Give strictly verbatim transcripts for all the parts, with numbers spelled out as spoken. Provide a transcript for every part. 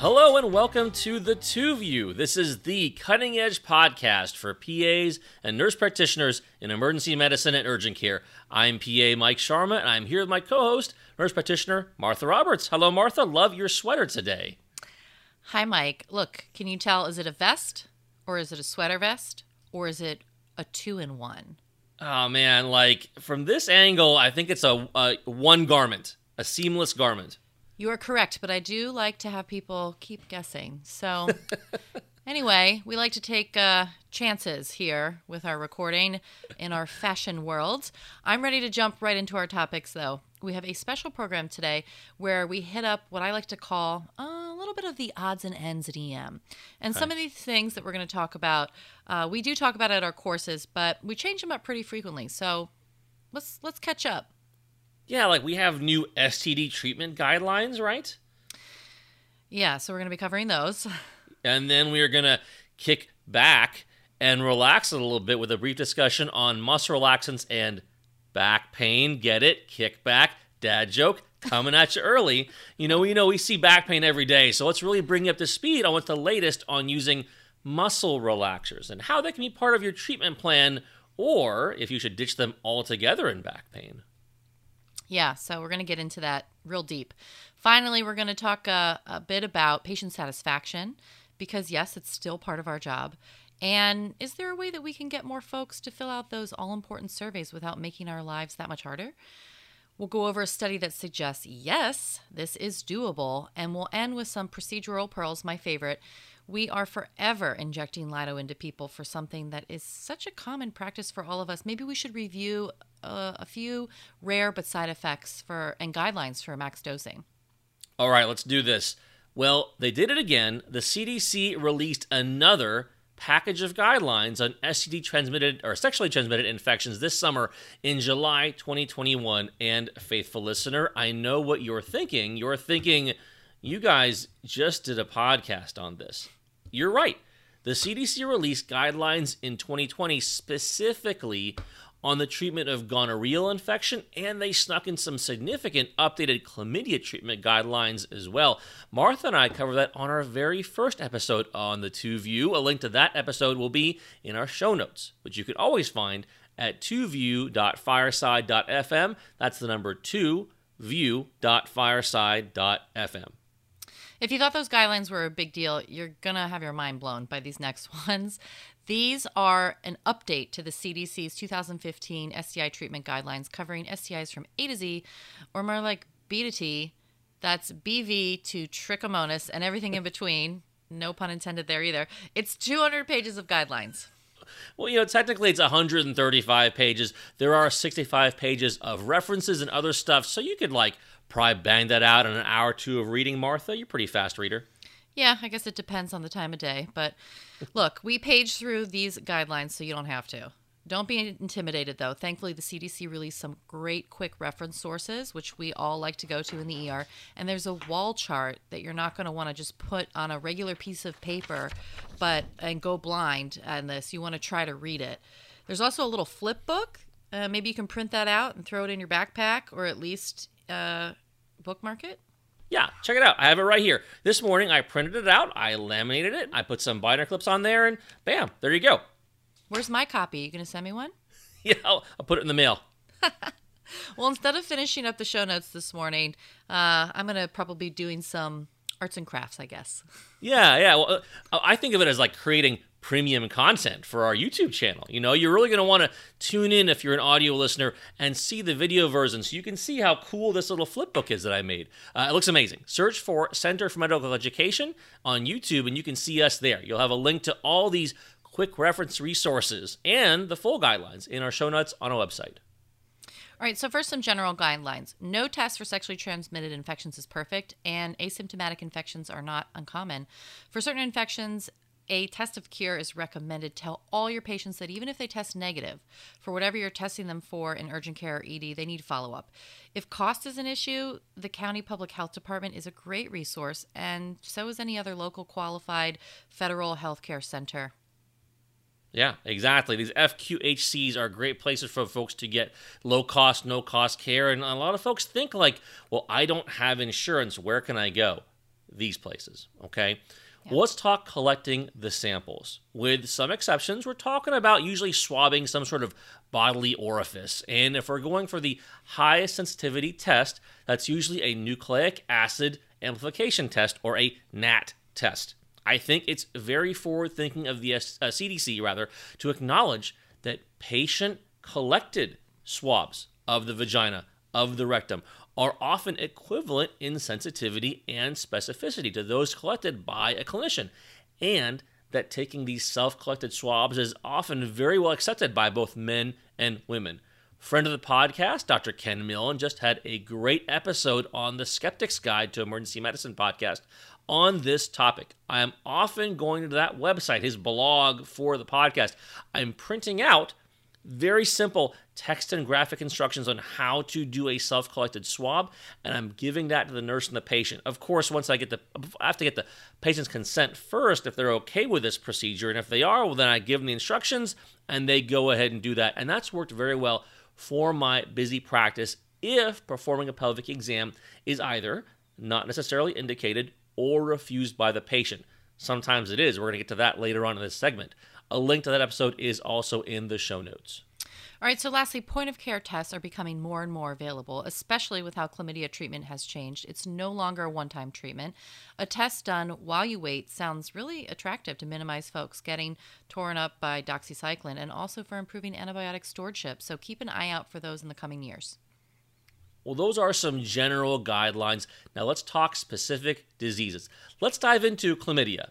Hello and welcome to The Two View. This is the cutting-edge podcast for P As and nurse practitioners in emergency medicine and urgent care. I'm P A Mike Sharma, and I'm here with my co-host, nurse practitioner Martha Roberts. Hello, Martha. Love your sweater today. Hi, Mike. Look, can you tell, is it a vest, or is it a sweater vest, or is it a two-in-one? Oh, man, like, from this angle, I think it's a, a one garment, a seamless garment. You are correct, but I do like to have people keep guessing. So anyway, we like to take uh, chances here with our recording in our fashion world. I'm ready to jump right into our topics, though. We have a special program today where we hit up what I like to call a little bit of the odds and ends at E M. And Hi. Some of these things that we're going to talk about, uh, we do talk about at our courses, but we change them up pretty frequently. So let's let's catch up. Yeah, like we have new S T D treatment guidelines, right? Yeah, so we're going to be covering those. And then we are going to kick back and relax it a little bit with a brief discussion on muscle relaxants and back pain. Get it? Kick back. Dad joke. Coming at you early. You know, you know, we see back pain every day, so let's really bring you up to speed on what's the latest on using muscle relaxers and how they can be part of your treatment plan or if you should ditch them altogether in back pain. Yeah, so we're going to get into that real deep. Finally, we're going to talk a, a bit about patient satisfaction because, yes, it's still part of our job. And is there a way that we can get more folks to fill out those all-important surveys without making our lives that much harder? We'll go over a study that suggests, yes, this is doable, and we'll end with some procedural pearls, my favorite. We are forever injecting Lido into people for something that is such a common practice for all of us. Maybe we should review Uh, a few rare but side effects for and guidelines for max dosing. All right, let's do this. Well, they did it again. The C D C released another package of guidelines on S T D transmitted or sexually transmitted infections this summer in July twenty twenty-one. And faithful listener, I know what you're thinking. You're thinking, you guys just did a podcast on this. You're right. The C D C released guidelines in twenty twenty specifically on the treatment of gonorrheal infection, and they snuck in some significant updated chlamydia treatment guidelines as well. Martha and I covered that on our very first episode on The Two View. A link to that episode will be in our show notes, which you can always find at two view dot fireside dot f m. That's the number two view dot fireside dot f m. If you thought those guidelines were a big deal, you're going to have your mind blown by these next ones. These are an update to the C D C's two thousand fifteen S T I treatment guidelines covering S T Is from A to Z, or more like B to T. That's B V to trichomonas and everything in between. No pun intended there either. It's two hundred pages of guidelines. Well, you know, technically it's one hundred thirty-five pages. There are sixty-five pages of references and other stuff, so you could, like, probably bang that out in an hour or two of reading, Martha. You're a pretty fast reader. Yeah, I guess it depends on the time of day. But look, we page through these guidelines so you don't have to. Don't be intimidated, though. Thankfully, the C D C released some great quick reference sources, which we all like to go to in the E R. And there's a wall chart that you're not going to want to just put on a regular piece of paper but and go blind on this. You want to try to read it. There's also a little flip book. Uh, maybe you can print that out and throw it in your backpack or at least uh, bookmark it. Yeah, check it out. I have it right here. This morning, I printed it out. I laminated it. I put some binder clips on there, and bam, there you go. Where's my copy? You going to send me one? Yeah, I'll, I'll put it in the mail. Well, instead of finishing up the show notes this morning, uh, I'm going to probably be doing some arts and crafts, I guess. Yeah, yeah. Well, I think of it as like creating premium content for our YouTube channel. You know, you're really going to want to tune in if you're an audio listener and see the video version so you can see how cool this little flip book is that I made. Uh, it looks amazing. Search for Center for Medical Education on YouTube and you can see us there. You'll have a link to all these quick reference resources and the full guidelines in our show notes on our website. All right, so first some general guidelines. No test for sexually transmitted infections is perfect, and asymptomatic infections are not uncommon. For certain infections, a test of cure is recommended. Tell all your patients that even if they test negative for whatever you're testing them for in urgent care or E D, they need follow-up. If cost is an issue, the county public health department is a great resource, and so is any other local qualified federal health care center. Yeah, exactly. These F Q H Cs are great places for folks to get low-cost, no-cost care, and a lot of folks think like, well, I don't have insurance. Where can I go? these places, okay? Yeah. Let's talk collecting the samples. With some exceptions, we're talking about usually swabbing some sort of bodily orifice. And if we're going for the highest sensitivity test, that's usually a nucleic acid amplification test or a N A T test. I think it's very forward-thinking of the uh, C D C, rather, to acknowledge that patient-collected swabs of the vagina, of the rectum, are often equivalent in sensitivity and specificity to those collected by a clinician, and that taking these self-collected swabs is often very well accepted by both men and women. Friend of the podcast, Doctor Ken Millen, just had a great episode on the Skeptics Guide to Emergency Medicine podcast on this topic. I am often going to that website, his blog for the podcast. I'm printing out very simple text and graphic instructions on how to do a self-collected swab, and I'm giving that to the nurse and the patient. Of course, once I get the, I have to get the patient's consent first if they're okay with this procedure, and if they are, well, then I give them the instructions, and they go ahead and do that, and that's worked very well for my busy practice if performing a pelvic exam is either not necessarily indicated or refused by the patient. Sometimes it is. We're going to get to that later on in this segment. A link to that episode is also in the show notes. All right, so lastly, point-of-care tests are becoming more and more available, especially with how chlamydia treatment has changed. It's no longer a one-time treatment. A test done while you wait sounds really attractive to minimize folks getting torn up by doxycycline and also for improving antibiotic stewardship. So keep an eye out for those in the coming years. Well, those are some general guidelines. Now let's talk specific diseases. Let's dive into chlamydia.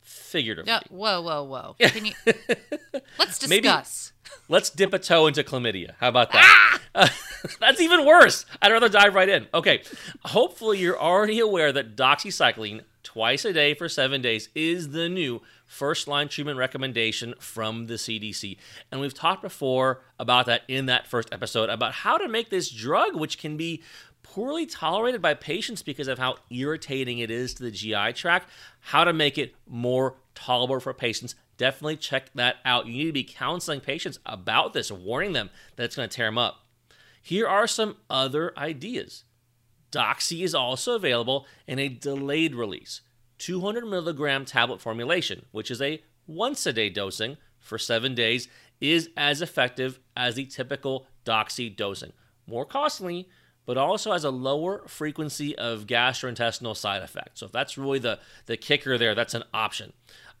Figuratively. No, whoa, whoa, whoa. Can you, let's discuss. Maybe, let's dip a toe into chlamydia. How about that? Ah! Uh, that's even worse. I'd rather dive right in. Okay. Hopefully you're already aware that doxycycline twice a day for seven days is the new first-line treatment recommendation from the C D C. And we've talked before about that in that first episode about how to make this drug, which can be poorly tolerated by patients because of how irritating it is to the G I tract, how to make it more tolerable for patients. Definitely check that out. You need to be counseling patients about this, warning them that it's going to tear them up. Here are some other ideas. Doxy is also available in a delayed release, two hundred milligram tablet formulation, which is a once-a-day dosing for seven days, is as effective as the typical doxy dosing. More costly, but also has a lower frequency of gastrointestinal side effects. So if that's really the, the kicker there, that's an option.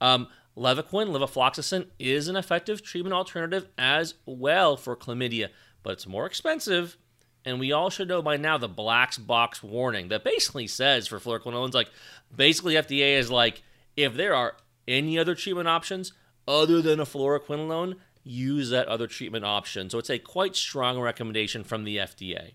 Um, Levaquin, levofloxacin, is an effective treatment alternative as well for chlamydia, but it's more expensive. And we all should know by now the black box warning that basically says for fluoroquinolones, like basically F D A is like, if there are any other treatment options other than a fluoroquinolone, use that other treatment option. So it's a quite strong recommendation from the F D A.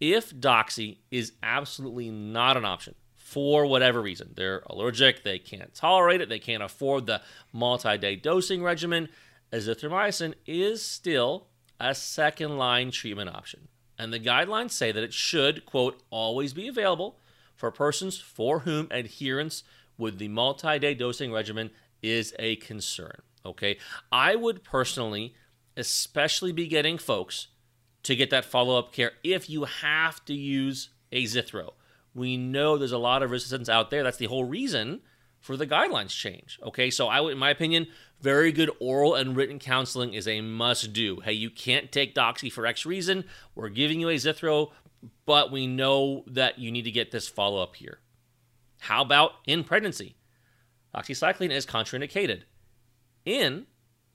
If doxy is absolutely not an option for whatever reason, they're allergic, they can't tolerate it, they can't afford the multi-day dosing regimen, azithromycin is still a second-line treatment option. And the guidelines say that it should, quote, always be available for persons for whom adherence with the multi-day dosing regimen is a concern, okay? I would personally especially be getting folks to get that follow-up care if you have to use azithro. We know there's a lot of resistance out there. That's the whole reason for the guidelines change, okay? So I would, in my opinion, very good oral and written counseling is a must-do. Hey, you can't take doxy for X reason. We're giving you azithro, but we know that you need to get this follow-up here. How about in pregnancy? Doxycycline is contraindicated in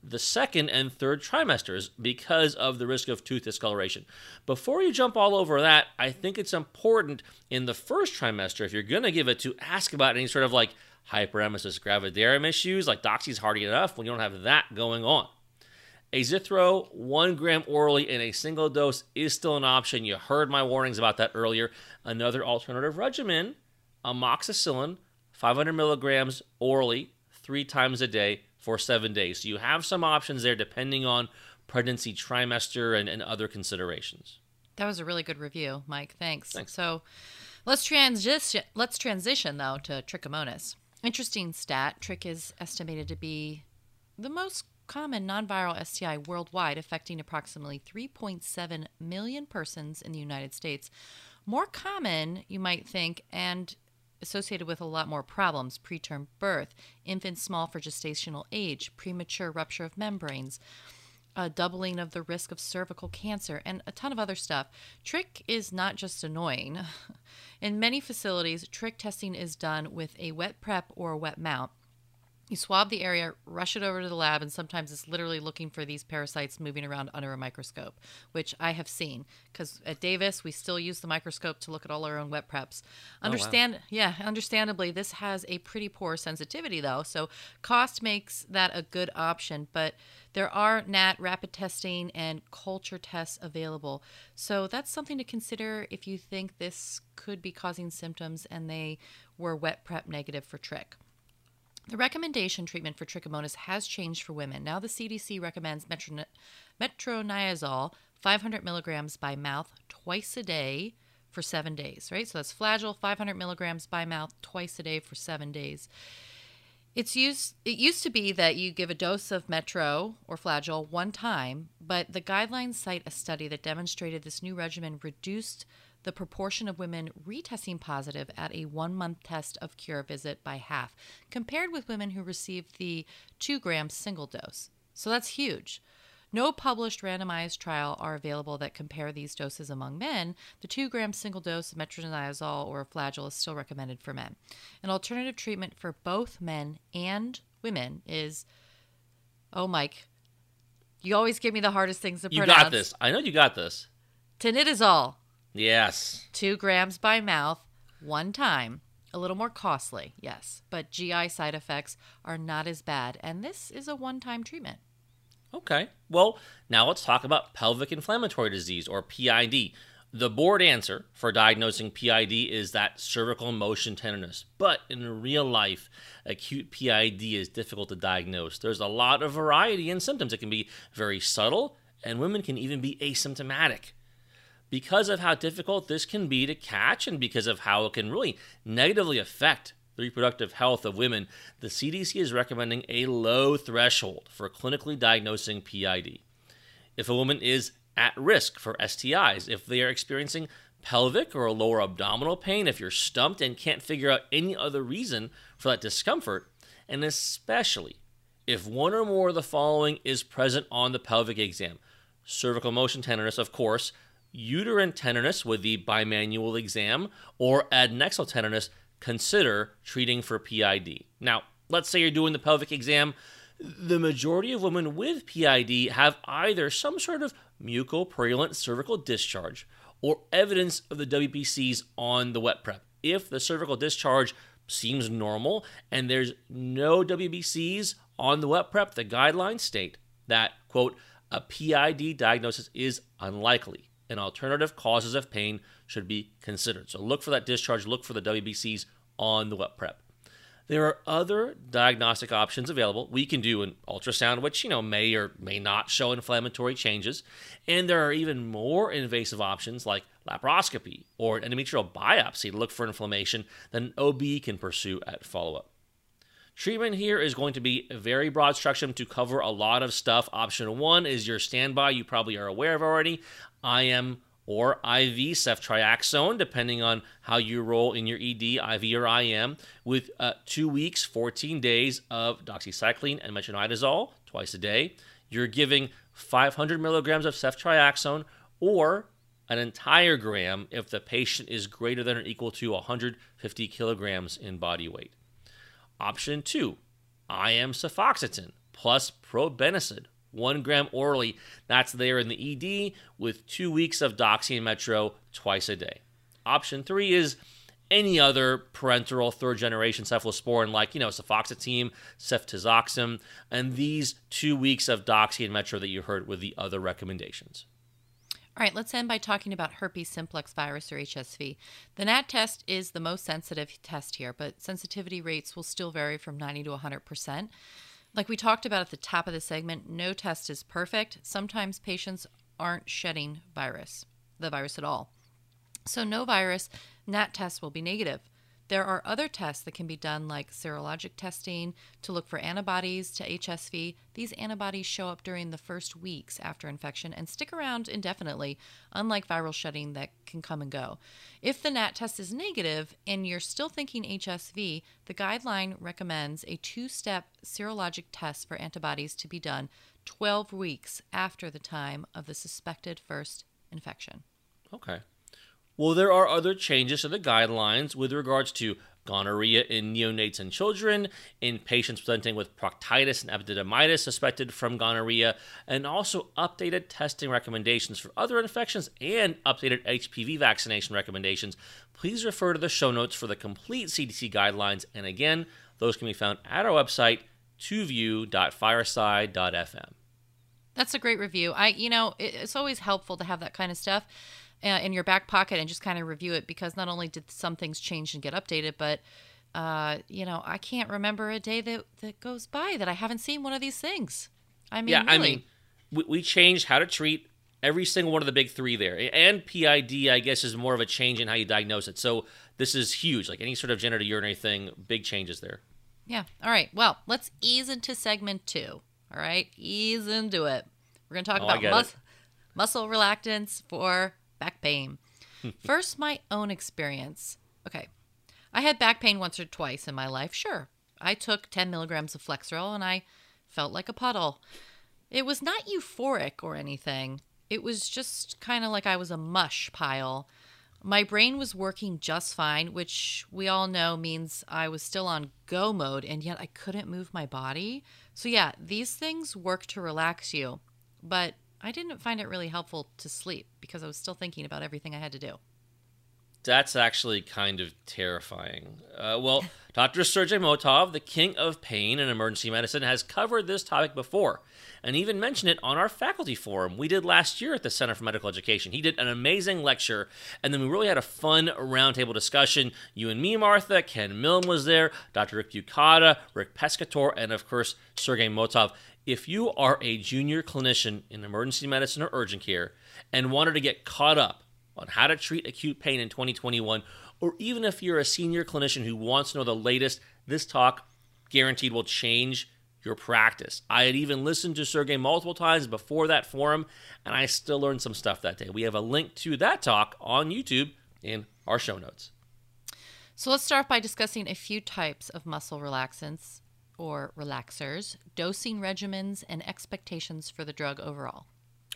the second and third trimesters because of the risk of tooth discoloration. Before you jump all over that, I think it's important in the first trimester, if you're going to give it to, ask about any sort of like hyperemesis gravidarum issues, like doxy's hardy enough when you don't have that going on. Azithro, one gram orally in a single dose is still an option. You heard my warnings about that earlier. Another alternative regimen, amoxicillin, five hundred milligrams orally, three times a day, for seven days. So you have some options there depending on pregnancy trimester and, and other considerations. That was a really good review, Mike. Thanks. Thanks. So let's transition, let's transition though to trichomonas. Interesting stat. Trich is estimated to be the most common non-viral S T I worldwide, affecting approximately three point seven million persons in the United States. More common, you might think, and associated with a lot more problems: preterm birth, infants small for gestational age, premature rupture of membranes, a doubling of the risk of cervical cancer, and a ton of other stuff. T R I C is not just annoying. In many facilities, T R I C testing is done with a wet prep or a wet mount. You swab the area, rush it over to the lab, and sometimes it's literally looking for these parasites moving around under a microscope, which I have seen, because at Davis, we still use the microscope to look at all our own wet preps. Understand, oh, wow. Yeah, understandably, this has a pretty poor sensitivity, though, so cost makes that a good option, but there are N A T rapid testing and culture tests available, so that's something to consider if you think this could be causing symptoms and they were wet prep negative for T R I C. The recommendation treatment for trichomonas has changed for women. Now the C D C recommends metron- metronidazole five hundred milligrams by mouth twice a day for seven days, right? So that's Flagyl five hundred milligrams by mouth twice a day for seven days. It's used, it used to be that you give a dose of metro or Flagyl one time, but the guidelines cite a study that demonstrated this new regimen reduced the proportion of women retesting positive at a one-month test of cure visit by half, compared with women who received the two-gram single dose. So that's huge. No published randomized trial are available that compare these doses among men. The two-gram single dose of metronidazole or Flagyl is still recommended for men. An alternative treatment for both men and women is, oh, Mike, you always give me the hardest things to pronounce. You got this. I know you got this. Tinidazole. Yes. Two grams by mouth, one time. A little more costly, yes, but G I side effects are not as bad, and this is a one-time treatment. Okay. Well, now let's talk about pelvic inflammatory disease, or P I D. The board answer for diagnosing P I D is that cervical motion tenderness, but in real life, acute P I D is difficult to diagnose. There's a lot of variety in symptoms. It can be very subtle, and women can even be asymptomatic. Because of how difficult this can be to catch and because of how it can really negatively affect the reproductive health of women, the C D C is recommending a low threshold for clinically diagnosing P I D. If a woman is at risk for S T Is, if they are experiencing pelvic or lower abdominal pain, if you're stumped and can't figure out any other reason for that discomfort, and especially if one or more of the following is present on the pelvic exam: cervical motion tenderness, of course, uterine tenderness with the bimanual exam, or adnexal tenderness, consider treating for P I D. Now, let's say you're doing the pelvic exam. The majority of women with P I D have either some sort of mucoperulent cervical discharge or evidence of the W B Cs on the wet prep. If the cervical discharge seems normal and there's no W B Cs on the wet prep, the guidelines state that, quote, a P I D diagnosis is unlikely and alternative causes of pain should be considered. So look for that discharge, look for the W B Cs on the wet prep. There are other diagnostic options available. We can do an ultrasound, which, you know, may or may not show inflammatory changes. And there are even more invasive options like laparoscopy or an endometrial biopsy to look for inflammation that an O B can pursue at follow-up. Treatment here is going to be very broad spectrum to cover a lot of stuff. Option one is your standby, you probably are aware of already, I M or I V ceftriaxone, depending on how you roll in your E D, I V or I M, with uh, two weeks, fourteen days of doxycycline and metronidazole twice a day. You're giving five hundred milligrams of ceftriaxone or an entire gram if the patient is greater than or equal to one hundred fifty kilograms in body weight. Option two, I M Cefoxitin plus probenecid, one gram orally. That's there in the E D with two weeks of doxy and metro twice a day. Option three is any other parenteral third-generation cephalosporin like, you know, cefoxitin, ceftriaxone, and these two weeks of doxy and metro that you heard with the other recommendations. All right, let's end by talking about herpes simplex virus, or H S V. The N A T test is the most sensitive test here, but sensitivity rates will still vary from ninety to one hundred percent. Like we talked about at the top of the segment, no test is perfect. Sometimes patients aren't shedding virus, the virus at all. So no virus N A T test will be negative. There are other tests that can be done, like serologic testing to look for antibodies to H S V. These antibodies show up during the first weeks after infection and stick around indefinitely, unlike viral shedding that can come and go. If the N A T test is negative and you're still thinking H S V, the guideline recommends a two-step serologic test for antibodies to be done twelve weeks after the time of the suspected first infection. Okay. Well, there are other changes to the guidelines with regards to gonorrhea in neonates and children, in patients presenting with proctitis and epididymitis suspected from gonorrhea, and also updated testing recommendations for other infections and updated H P V vaccination recommendations. Please refer to the show notes for the complete C D C guidelines. And again, those can be found at our website, to view dot fireside dot f m. That's a great review. I, you know, it's always helpful to have that kind of stuff Uh, in your back pocket and just kind of review it, because not only did some things change and get updated, but uh, you know, I can't remember a day that, that goes by that I haven't seen one of these things. I mean, yeah, really. I mean, we, we changed how to treat every single one of the big three there, and P I D, I guess, is more of a change in how you diagnose it. So this is huge. Like any sort of genitourinary thing, big changes there. Yeah. All right. Well, let's ease into segment two. All right, ease into it. We're going to talk oh, about mus- muscle relaxants for back pain. First, my own experience. Okay. I had back pain once or twice in my life. Sure. I took ten milligrams of Flexeril and I felt like a puddle. It was not euphoric or anything. It was just kind of like I was a mush pile. My brain was working just fine, which we all know means I was still on go mode, and yet I couldn't move my body. So yeah, these things work to relax you, but I didn't find it really helpful to sleep because I was still thinking about everything I had to do. That's actually kind of terrifying. Uh, well, Doctor Sergey Motov, the king of pain in emergency medicine, has covered this topic before and even mentioned it on our faculty forum we did last year at the Center for Medical Education. He did an amazing lecture, and then we really had a fun roundtable discussion. You and me, Martha, Ken Millen was there, Doctor Rick Bucata, Rick Pescator, and of course, Sergey Motov. If you are a junior clinician in emergency medicine or urgent care and wanted to get caught up on how to treat acute pain in twenty twenty-one, or even if you're a senior clinician who wants to know the latest, this talk guaranteed will change your practice. I had even listened to Sergey multiple times before that forum, and I still learned some stuff that day. We have a link to that talk on YouTube in our show notes. So let's start by discussing a few types of muscle relaxants or relaxers, dosing regimens, and expectations for the drug overall.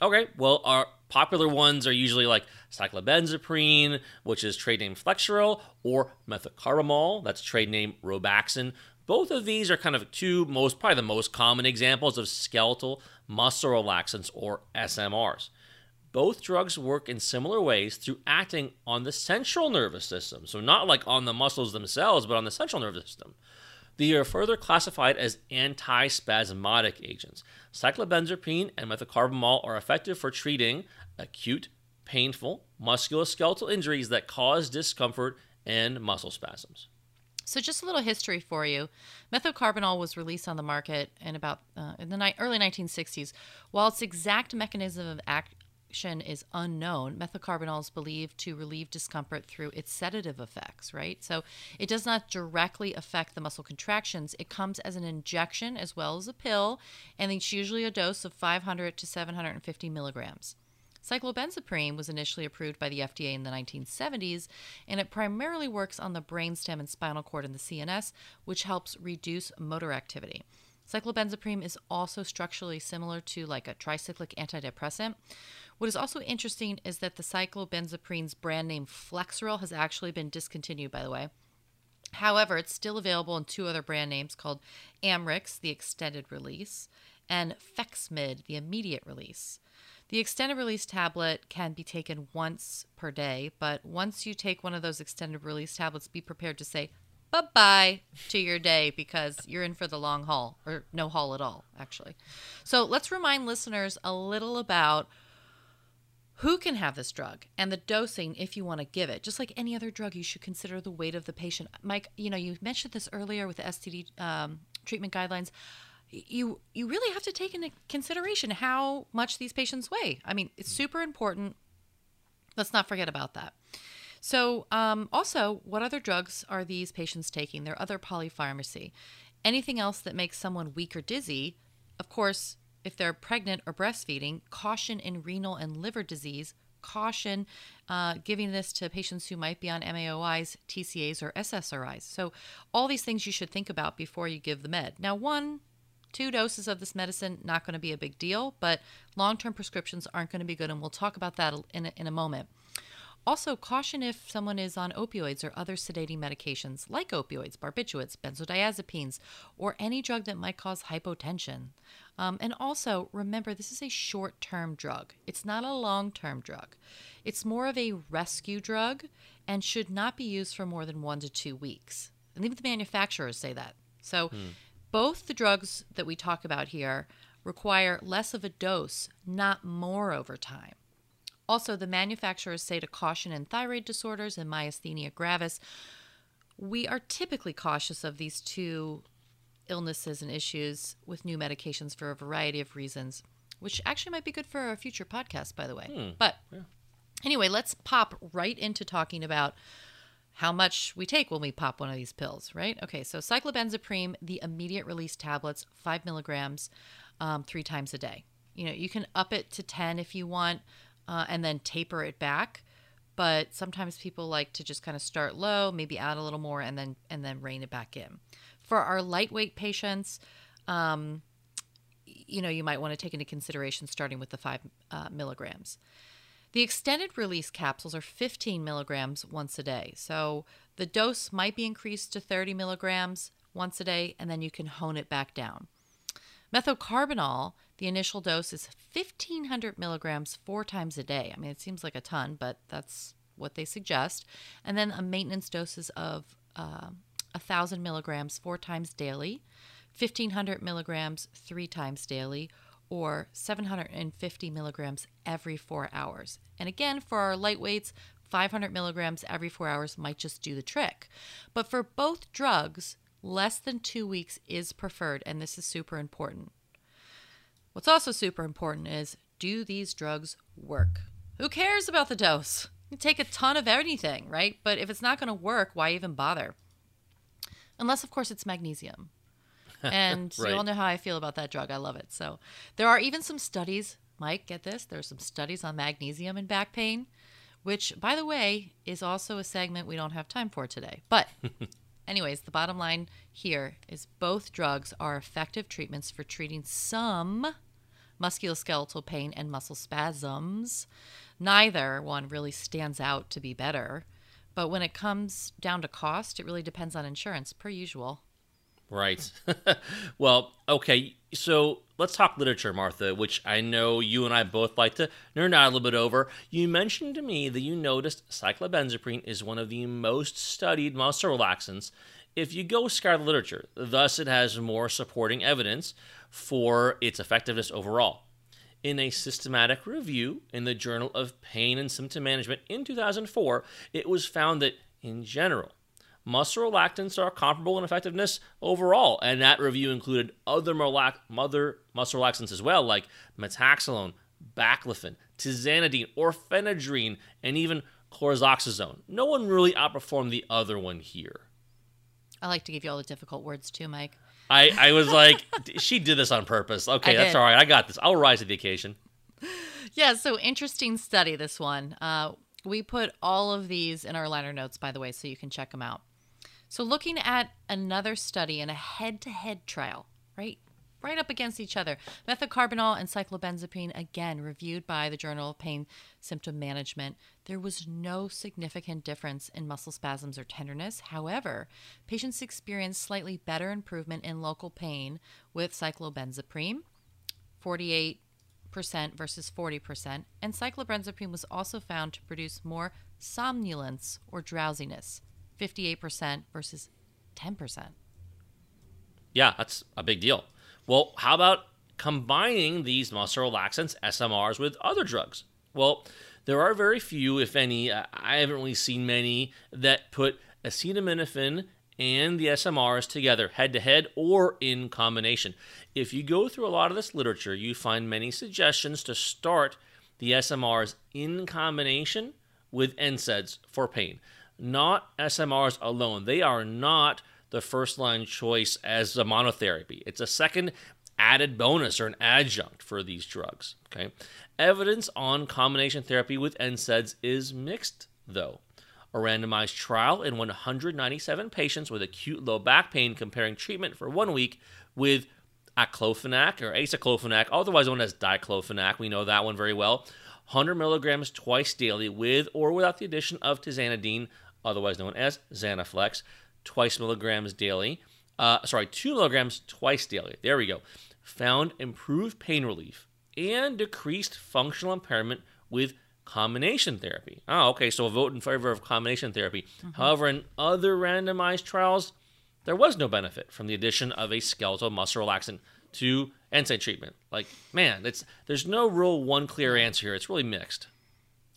Okay, well, our popular ones are usually like cyclobenzaprine, which is trade name Flexeril, or methocarbamol, that's trade name Robaxin. Both of these are kind of two most, probably the most common examples of skeletal muscle relaxants, or S M Rs. Both drugs work in similar ways through acting on the central nervous system, so not like on the muscles themselves, but on the central nervous system. They are further classified as antispasmodic agents. Cyclobenzaprine and methocarbamol are effective for treating acute, painful, musculoskeletal injuries that cause discomfort and muscle spasms. So just a little history for you. Methocarbamol was released on the market in about uh, in the ni- early nineteen sixties. While its exact mechanism of action is unknown, methocarbamol is believed to relieve discomfort through its sedative effects, right? So it does not directly affect the muscle contractions. It comes as an injection as well as a pill, and it's usually a dose of five hundred to seven hundred fifty milligrams. Cyclobenzaprine was initially approved by the F D A in the nineteen seventies, and it primarily works on the brainstem and spinal cord in the C N S, which helps reduce motor activity. Cyclobenzaprine is also structurally similar to like a tricyclic antidepressant. What is also interesting is that the cyclobenzaprine's brand name Flexeril has actually been discontinued, by the way. However, it's still available in two other brand names called Amrix, the extended release, and Fexmid, the immediate release. The extended release tablet can be taken once per day, but once you take one of those extended release tablets, be prepared to say bye-bye to your day, because you're in for the long haul, or no haul at all, actually. So let's remind listeners a little about who can have this drug and the dosing if you want to give it. Just like any other drug, you should consider the weight of the patient. Mike, you know, you mentioned this earlier with the S T D um, treatment guidelines. You you really have to take into consideration how much these patients weigh. I mean, it's super important. Let's not forget about that. So um, also, what other drugs are these patients taking? Their other polypharmacy. Anything else that makes someone weak or dizzy, of course, if they're pregnant or breastfeeding, caution in renal and liver disease, caution uh, giving this to patients who might be on M A O Is, T C As, or S S R Is. So all these things you should think about before you give the med. Now, one, two doses of this medicine, not going to be a big deal, but long-term prescriptions aren't going to be good, and we'll talk about that in a, in a moment. Also, caution if someone is on opioids or other sedating medications like opioids, barbiturates, benzodiazepines, or any drug that might cause hypotension. Um, and also, remember, this is a short-term drug. It's not a long-term drug. It's more of a rescue drug and should not be used for more than one to two weeks. And even the manufacturers say that. So hmm. both the drugs that we talk about here require less of a dose, not more over time. Also, the manufacturers say to caution in thyroid disorders and myasthenia gravis. We are typically cautious of these two illnesses and issues with new medications for a variety of reasons, which actually might be good for a future podcast, by the way. Hmm. But yeah. anyway, let's pop right into talking about how much we take when we pop one of these pills, right? Okay, so cyclobenzaprine, the immediate-release tablets, five milligrams, um, three times a day. You know, you can up it to ten if you want. Uh, and then taper it back. But sometimes people like to just kind of start low, maybe add a little more, and then and then rein it back in. For our lightweight patients, um, you know, you might want to take into consideration starting with the five uh, milligrams. The extended release capsules are fifteen milligrams once a day. So the dose might be increased to thirty milligrams once a day, and then you can hone it back down. Methocarbinol, the initial dose is fifteen hundred milligrams four times a day. I mean, it seems like a ton, but that's what they suggest. And then a maintenance doses of uh, one thousand milligrams four times daily, fifteen hundred milligrams three times daily, or seven hundred fifty milligrams every four hours. And again, for our lightweights, five hundred milligrams every four hours might just do the trick. But for both drugs, less than two weeks is preferred, and this is super important. What's also super important is, do these drugs work? Who cares about the dose? You take a ton of anything, right? But if it's not going to work, why even bother? Unless, of course, it's magnesium. And right. you all know how I feel about that drug. I love it. So there are even some studies, Mike, get this, there are some studies on magnesium and back pain, which, by the way, is also a segment we don't have time for today. But anyways, the bottom line here is both drugs are effective treatments for treating some musculoskeletal pain and muscle spasms. Neither one really stands out to be better. But when it comes down to cost, it really depends on insurance, per usual. Right. Well, okay, so let's talk literature, Martha, which I know you and I both like to nerd out a little bit over. You mentioned to me that you noticed cyclobenzaprine is one of the most studied muscle relaxants if you go scour the literature. Thus, it has more supporting evidence for its effectiveness overall. In a systematic review in the Journal of Pain and Symptom Management in two thousand four, it was found that, in general, muscle relaxants are comparable in effectiveness overall, and that review included other relax- mother muscle relaxants as well, like metaxalone, baclofen, tizanidine, or phenidrine, and even chlorzoxazone. No one really outperformed the other one here. I like to give you all the difficult words too, Mike. I, I was like, she did this on purpose. Okay, that's all right. I got this. I'll rise to the occasion. Yeah, so interesting study, this one. Uh, we put all of these in our liner notes, by the way, so you can check them out. So looking at another study in a head-to-head trial, right, right up against each other, methocarbinol and cyclobenzaprine, again, reviewed by the Journal of Pain Symptom Management, there was no significant difference in muscle spasms or tenderness. However, patients experienced slightly better improvement in local pain with cyclobenzaprine, forty-eight percent versus forty percent, and cyclobenzaprine was also found to produce more somnolence or drowsiness, fifty-eight percent versus ten percent. Yeah, that's a big deal. Well, how about combining these muscle relaxants, S M Rs, with other drugs? Well, there are very few, if any, uh, I haven't really seen many, that put acetaminophen and the S M Rs together, head-to-head or in combination. If you go through a lot of this literature, you find many suggestions to start the S M Rs in combination with N SAIDs for pain, not S M Rs alone. They are not the first-line choice as a monotherapy. It's a second added bonus or an adjunct for these drugs, okay? Evidence on combination therapy with N SAIDs is mixed, though. A randomized trial in one hundred ninety-seven patients with acute low back pain comparing treatment for one week with aclofenac or aceclofenac, otherwise known as diclofenac. We know that one very well. one hundred milligrams twice daily with or without the addition of tizanidine, otherwise known as Zanaflex, twice milligrams daily. Uh, sorry, two milligrams twice daily. There we go. Found improved pain relief and decreased functional impairment with combination therapy. Oh, okay, so a vote in favor of combination therapy. Mm-hmm. However, in other randomized trials, there was no benefit from the addition of a skeletal muscle relaxant to N SAID treatment. Like, man, it's there's no real one clear answer here. It's really mixed.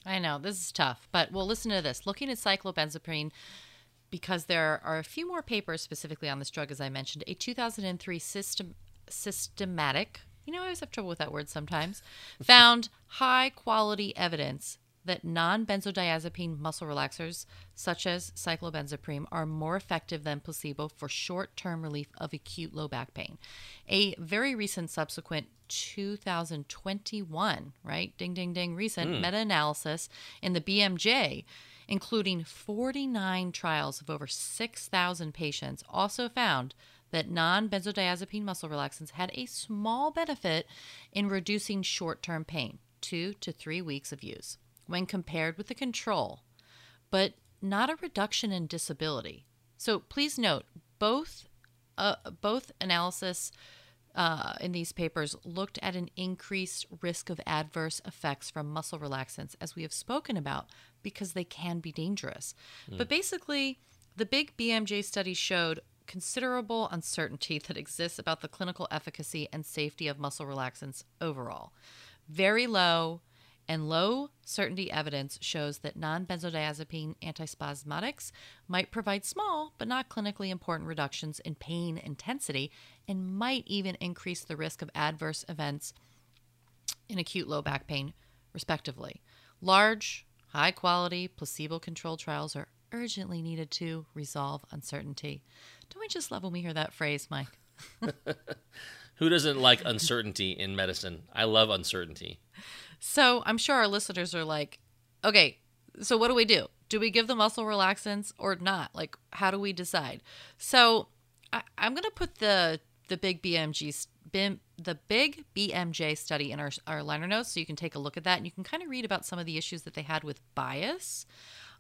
I know, this is tough, but we'll listen to this. Looking at cyclobenzaprine, because there are a few more papers specifically on this drug, as I mentioned, a two thousand three system, systematic You know, I always have trouble with that word sometimes. Found high-quality evidence that non-benzodiazepine muscle relaxers, such as cyclobenzaprine, are more effective than placebo for short-term relief of acute low back pain. A very recent subsequent two thousand twenty-one, right, ding, ding, ding, recent mm. meta-analysis in the B M J, including forty-nine trials of over six thousand patients, also found that non-benzodiazepine muscle relaxants had a small benefit in reducing short-term pain, two to three weeks of use, when compared with the control, but not a reduction in disability. So please note, both uh, both analysis uh, in these papers looked at an increased risk of adverse effects from muscle relaxants, as we have spoken about, because they can be dangerous. Mm. But basically, the big B M J study showed considerable uncertainty that exists about the clinical efficacy and safety of muscle relaxants overall. Very low and low certainty evidence shows that non-benzodiazepine antispasmodics might provide small but not clinically important reductions in pain intensity and might even increase the risk of adverse events in acute low back pain, respectively. Large, high-quality, placebo-controlled trials are urgently needed to resolve uncertainty. Don't we just love when we hear that phrase, Mike? Who doesn't like uncertainty in medicine? I love uncertainty. So I'm sure our listeners are like, okay, so what do we do? Do we give the muscle relaxants or not? Like, how do we decide? So I, I'm going to put the the big B M G B M, the big B M J study in our, our liner notes, so you can take a look at that, and you can kind of read about some of the issues that they had with bias.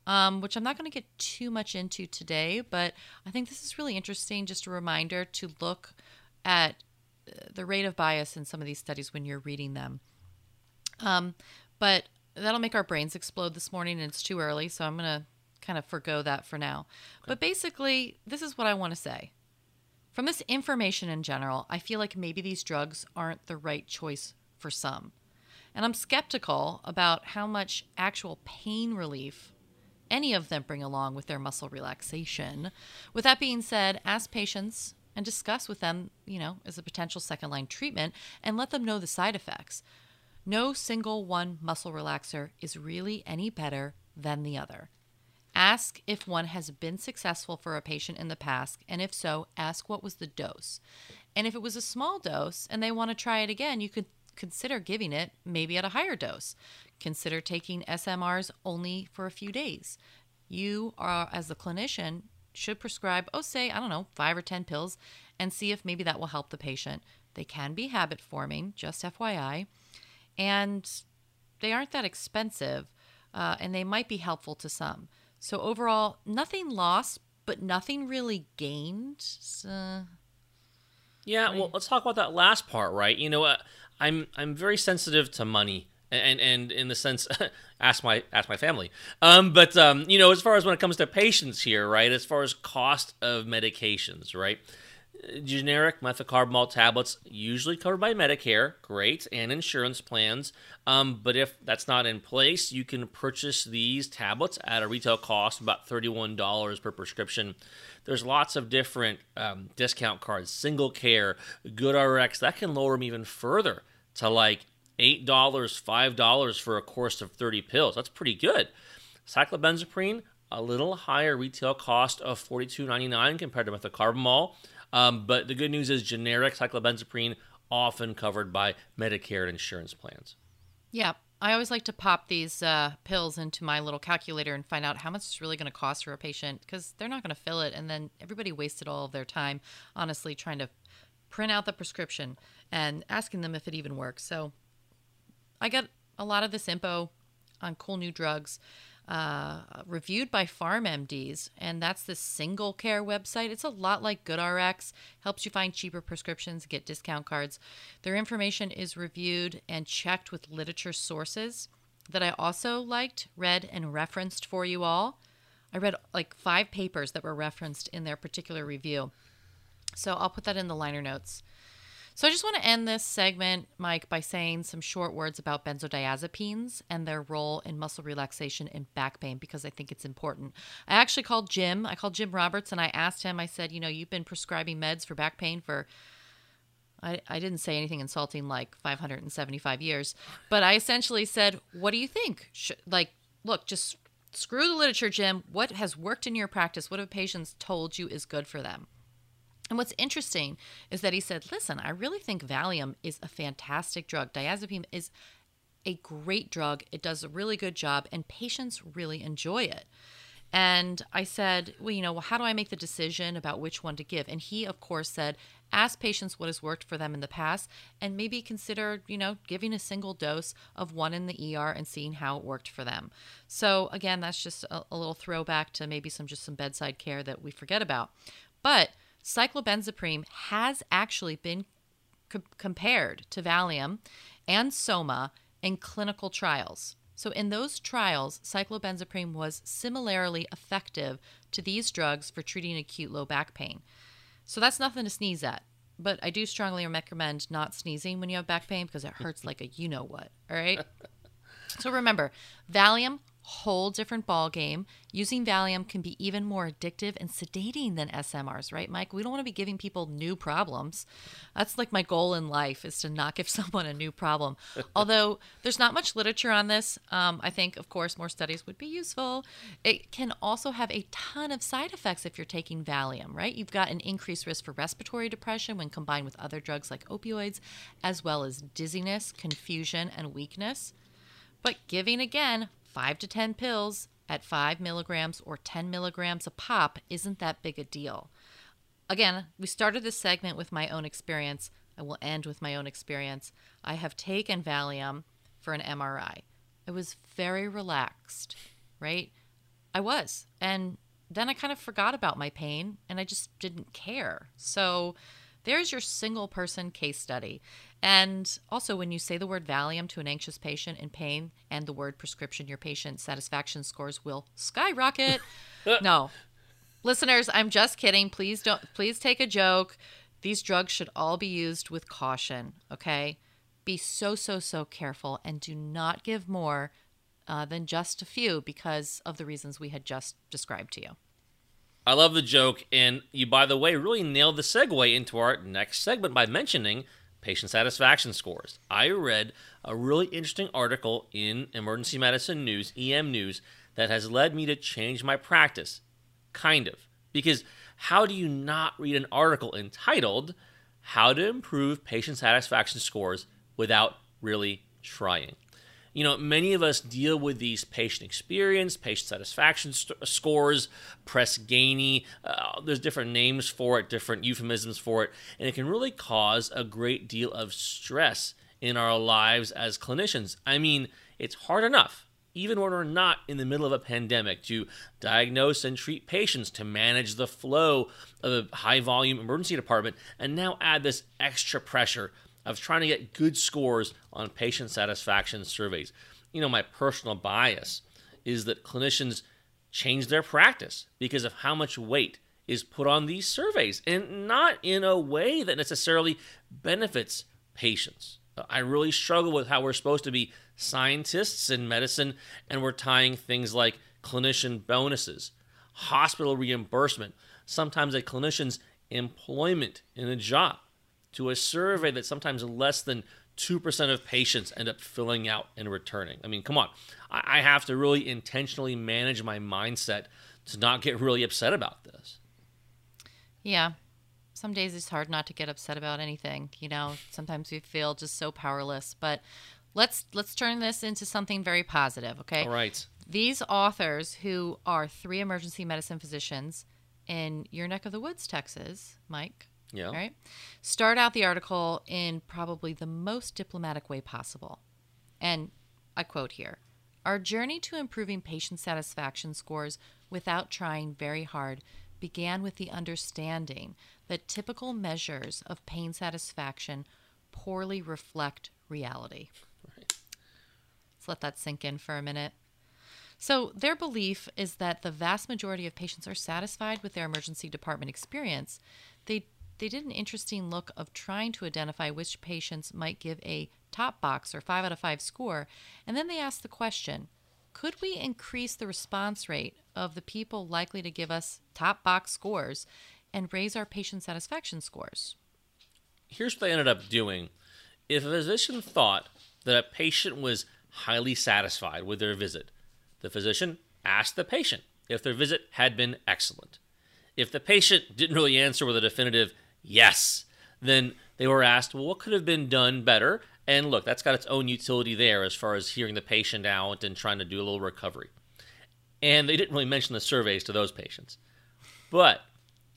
Um, which I'm not going to get too much into today, but I think this is really interesting, just a reminder to look at the rate of bias in some of these studies when you're reading them. Um, but that'll make our brains explode this morning, and it's too early, so I'm going to kind of forgo that for now. Okay. But basically, this is what I want to say. From this information in general, I feel like maybe these drugs aren't the right choice for some. And I'm skeptical about how much actual pain relief any of them bring along with their muscle relaxation. With that being said, ask patients and discuss with them, you know, as a potential second-line treatment, and let them know the side effects. No single one muscle relaxer is really any better than the other. Ask if one has been successful for a patient in the past, and if so, ask what was the dose. And if it was a small dose and they want to try it again, you could consider giving it maybe at a higher dose. Consider taking S M Rs only for a few days. You, are, as the clinician, should prescribe, oh, say, I don't know, five or ten pills and see if maybe that will help the patient. They can be habit-forming, just F Y I, and they aren't that expensive, uh, and they might be helpful to some. So overall, nothing lost, but nothing really gained. So, yeah, well, let's talk about that last part, right? You know what? Uh, I'm I'm very sensitive to money, and and in the sense, ask my ask my family. Um, but um, you know, as far as when it comes to patients here, right? As far as cost of medications, right? Generic methocarbamol tablets usually covered by Medicare, great, and insurance plans. Um, but if that's not in place, you can purchase these tablets at a retail cost of about thirty-one dollars per prescription. There's lots of different um, discount cards, SingleCare, GoodRx, that can lower them even further to like eight dollars, five dollars for a course of thirty pills. That's pretty good. Cyclobenzaprine, a little higher retail cost of forty-two ninety-nine compared to methocarbamol. Um, but the good news is generic cyclobenzaprine often covered by Medicare and insurance plans. Yeah, I always like to pop these uh, pills into my little calculator and find out how much it's really going to cost for a patient, because they're not going to fill it. And then everybody wasted all of their time, honestly, trying to print out the prescription and asking them if it even works. So I got a lot of this info on cool new drugs. Uh, reviewed by PharmMDs, and that's the SingleCare website. It's a lot like GoodRx, helps you find cheaper prescriptions, get discount cards. Their information is reviewed and checked with literature sources that I also liked, read, and referenced for you all. I read like five papers that were referenced in their particular review. So I'll put that in the liner notes. So I just want to end this segment, Mike, by saying some short words about benzodiazepines and their role in muscle relaxation and back pain, because I think it's important. I actually called Jim. I called Jim Roberts, and I asked him, I said, you know, you've been prescribing meds for back pain for, I, I didn't say anything insulting, like five hundred seventy-five years, but I essentially said, what do you think? Should, like, look, just screw the literature, Jim. What has worked in your practice? What have patients told you is good for them? And what's interesting is that he said, listen, I really think Valium is a fantastic drug. Diazepam is a great drug. It does a really good job, and patients really enjoy it. And I said, well, you know, well, how do I make the decision about which one to give? And he, of course, said, ask patients what has worked for them in the past, and maybe consider, you know, giving a single dose of one in the E R and seeing how it worked for them. So, again, that's just a, a little throwback to maybe some just some bedside care that we forget about. But cyclobenzaprine has actually been co- compared to Valium and Soma in clinical trials. So in those trials, cyclobenzaprine was similarly effective to these drugs for treating acute low back pain. So that's nothing to sneeze at, but I do strongly recommend not sneezing when you have back pain, because it hurts like a you-know-what, all right? So remember, Valium, whole different ball game. Using Valium can be even more addictive and sedating than S M Rs, right, Mike? We don't want to be giving people new problems. That's like my goal in life, is to not give someone a new problem. Although there's not much literature on this. Um, I think, of course, more studies would be useful. It can also have a ton of side effects if you're taking Valium, right? You've got an increased risk for respiratory depression when combined with other drugs like opioids, as well as dizziness, confusion, and weakness. But giving, again, five to ten pills at five milligrams or ten milligrams a pop isn't that big a deal. Again, we started this segment with my own experience. I will end with my own experience. I have taken Valium for an M R I. I was very relaxed, right? I was. And then I kind of forgot about my pain, and I just didn't care. So there's your single person case study. And also, when you say the word Valium to an anxious patient in pain and the word prescription, your patient satisfaction scores will skyrocket. No. Listeners, I'm just kidding. Please don't, please take a joke. These drugs should all be used with caution, okay? Be so, so, so careful, and do not give more uh, than just a few, because of the reasons we had just described to you. I love the joke, and you, by the way, really nailed the segue into our next segment by mentioning patient satisfaction scores. I read a really interesting article in Emergency Medicine News, E M News, that has led me to change my practice, kind of, because how do you not read an article entitled, How to Improve Patient Satisfaction Scores Without Really Trying? You know, many of us deal with these patient experience, patient satisfaction st- scores, Press Ganey. Uh, there's different names for it, different euphemisms for it, and it can really cause a great deal of stress in our lives as clinicians. I mean, it's hard enough, even when we're not in the middle of a pandemic, to diagnose and treat patients, to manage the flow of a high-volume emergency department, and now add this extra pressure of trying to get good scores on patient satisfaction surveys. You know, my personal bias is that clinicians change their practice because of how much weight is put on these surveys, and not in a way that necessarily benefits patients. I really struggle with how we're supposed to be scientists in medicine, and we're tying things like clinician bonuses, hospital reimbursement, sometimes a clinician's employment in a job, to a survey that sometimes less than two percent of patients end up filling out and returning. I mean, come on. I have to really intentionally manage my mindset to not get really upset about this. Yeah. Some days it's hard not to get upset about anything. You know, sometimes we feel just so powerless. But let's let's turn this into something very positive, okay? All right. These authors, who are three emergency medicine physicians in your neck of the woods, Texas, Mike, yeah, right, start out the article in probably the most diplomatic way possible. And I quote here, "Our journey to improving patient satisfaction scores without trying very hard began with the understanding that typical measures of pain satisfaction poorly reflect reality." Right. Let's let that sink in for a minute. So their belief is that the vast majority of patients are satisfied with their emergency department experience. They they did an interesting look of trying to identify which patients might give a top box or five out of five score, and then they asked the question, could we increase the response rate of the people likely to give us top box scores and raise our patient satisfaction scores? Here's what they ended up doing. If a physician thought that a patient was highly satisfied with their visit, the physician asked the patient if their visit had been excellent. If the patient didn't really answer with a definitive yes, then they were asked, well, what could have been done better? And look, that's got its own utility there as far as hearing the patient out and trying to do a little recovery. And they didn't really mention the surveys to those patients. But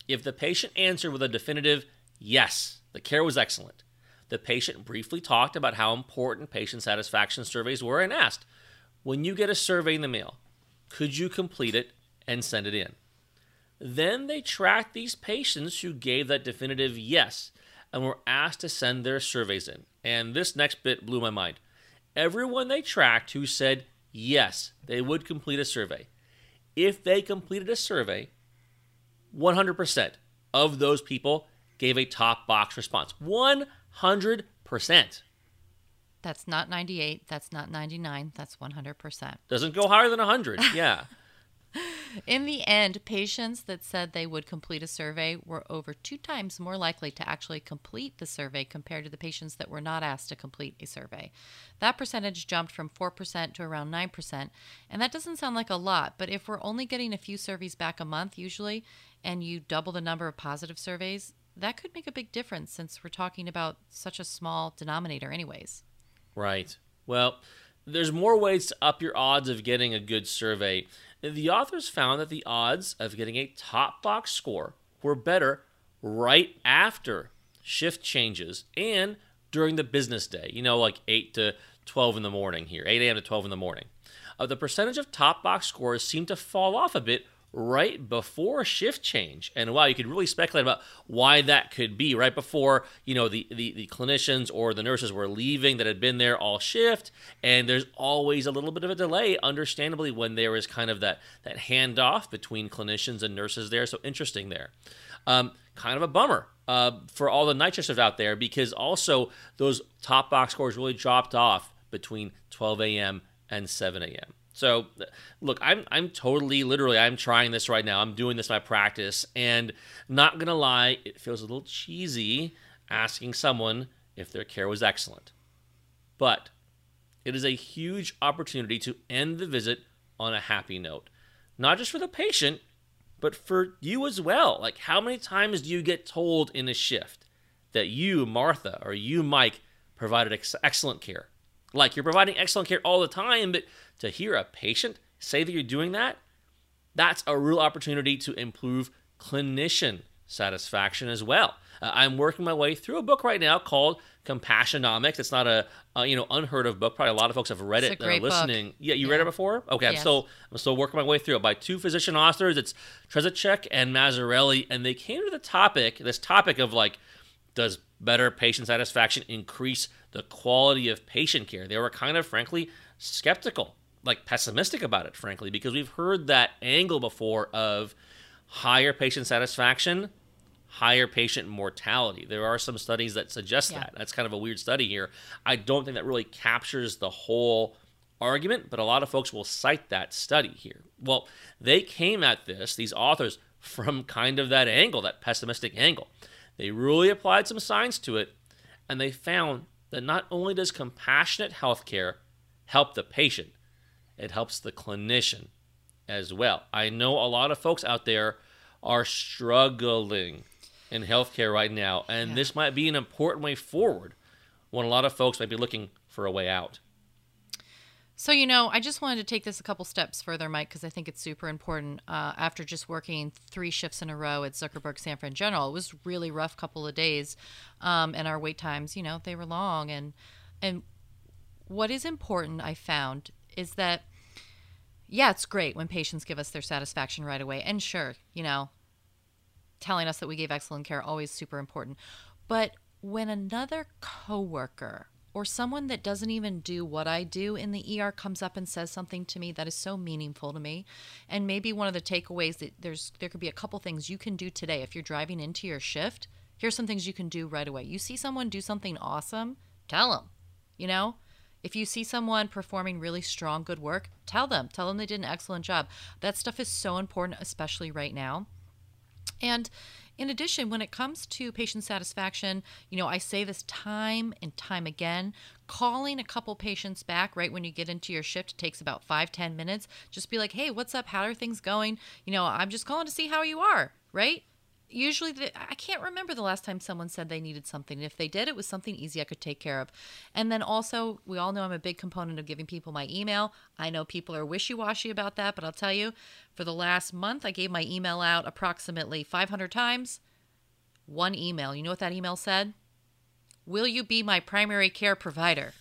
if the patient answered with a definitive yes, the care was excellent, the patient briefly talked about how important patient satisfaction surveys were and asked, when you get a survey in the mail, could you complete it and send it in? Then they tracked these patients who gave that definitive yes and were asked to send their surveys in. And this next bit blew my mind. Everyone they tracked who said yes, they would complete a survey. If they completed a survey, one hundred percent of those people gave a top box response. one hundred percent. That's not ninety-eight. That's not ninety-nine. That's one hundred percent. Doesn't go higher than one hundred. Yeah. In the end, patients that said they would complete a survey were over two times more likely to actually complete the survey compared to the patients that were not asked to complete a survey. That percentage jumped from four percent to around nine percent. And that doesn't sound like a lot, but if we're only getting a few surveys back a month usually, and you double the number of positive surveys, that could make a big difference since we're talking about such a small denominator anyways. Right. Well, there's more ways to up your odds of getting a good survey. The authors found that the odds of getting a top box score were better right after shift changes and during the business day, you know, like eight to twelve in the morning here, eight a.m. to twelve in the morning. Uh, the percentage of top box scores seemed to fall off a bit right before shift change. And wow, you could really speculate about why that could be right before, you know, the, the, the clinicians or the nurses were leaving that had been there all shift. And there's always a little bit of a delay, understandably, when there is kind of that, that handoff between clinicians and nurses there. So interesting there. Um, kind of a bummer uh, for all the night shifters out there, because also those top box scores really dropped off between twelve a.m. and seven a.m. So, look, I'm I'm totally, literally, I'm trying this right now. I'm doing this in my practice, and not going to lie, it feels a little cheesy asking someone if their care was excellent. But it is a huge opportunity to end the visit on a happy note, not just for the patient, but for you as well. Like, how many times do you get told in a shift that you, Martha, or you, Mike, provided ex- excellent care? Like, you're providing excellent care all the time, but to hear a patient say that you're doing that, that's a real opportunity to improve clinician satisfaction as well. Uh, I'm working my way through a book right now called Compassionomics. It's not a, a you know unheard of book. Probably a lot of folks have read it's it. They're listening. Book. Yeah, you yeah. read it before? Okay, yes. I'm still I'm still working my way through it by two physician authors. It's Trezicek and Mazzarelli, and they came to the topic, this topic of like, does better patient satisfaction increase the quality of patient care? They were kind of, frankly, skeptical, like pessimistic about it, frankly, because we've heard that angle before of higher patient satisfaction, higher patient mortality. There are some studies that suggest yeah. that. That's kind of a weird study here. I don't think that really captures the whole argument, but a lot of folks will cite that study here. Well, they came at this, these authors, from kind of that angle, that pessimistic angle. They really applied some science to it, and they found that not only does compassionate healthcare help the patient, it helps the clinician as well. I know a lot of folks out there are struggling in healthcare right now, and yeah. this might be an important way forward when a lot of folks might be looking for a way out. So, you know, I just wanted to take this a couple steps further, Mike, because I think it's super important. Uh, after just working three shifts in a row at Zuckerberg Sanford General, it was really rough couple of days, um, and our wait times, you know, they were long. And and what is important, I found, is that, yeah, it's great when patients give us their satisfaction right away. And sure, you know, telling us that we gave excellent care, always super important. But when another coworker or someone that doesn't even do what I do in the E R comes up and says something to me that is so meaningful to me, and maybe one of the takeaways that there's there could be a couple things you can do today if you're driving into your shift. Here's some things you can do right away. You see someone do something awesome, tell them. You know, if you see someone performing really strong, good work, tell them. Tell them they did an excellent job. That stuff is so important, especially right now. And in addition, when it comes to patient satisfaction, you know, I say this time and time again, calling a couple patients back right when you get into your shift takes about five, ten minutes. Just be like, hey, what's up? How are things going? You know, I'm just calling to see how you are, right? Usually, the, I can't remember the last time someone said they needed something. And if they did, it was something easy I could take care of. And then also, we all know I'm a big component of giving people my email. I know people are wishy-washy about that, but I'll tell you, for the last month, I gave my email out approximately five hundred times. One email. You know what that email said? Will you be my primary care provider?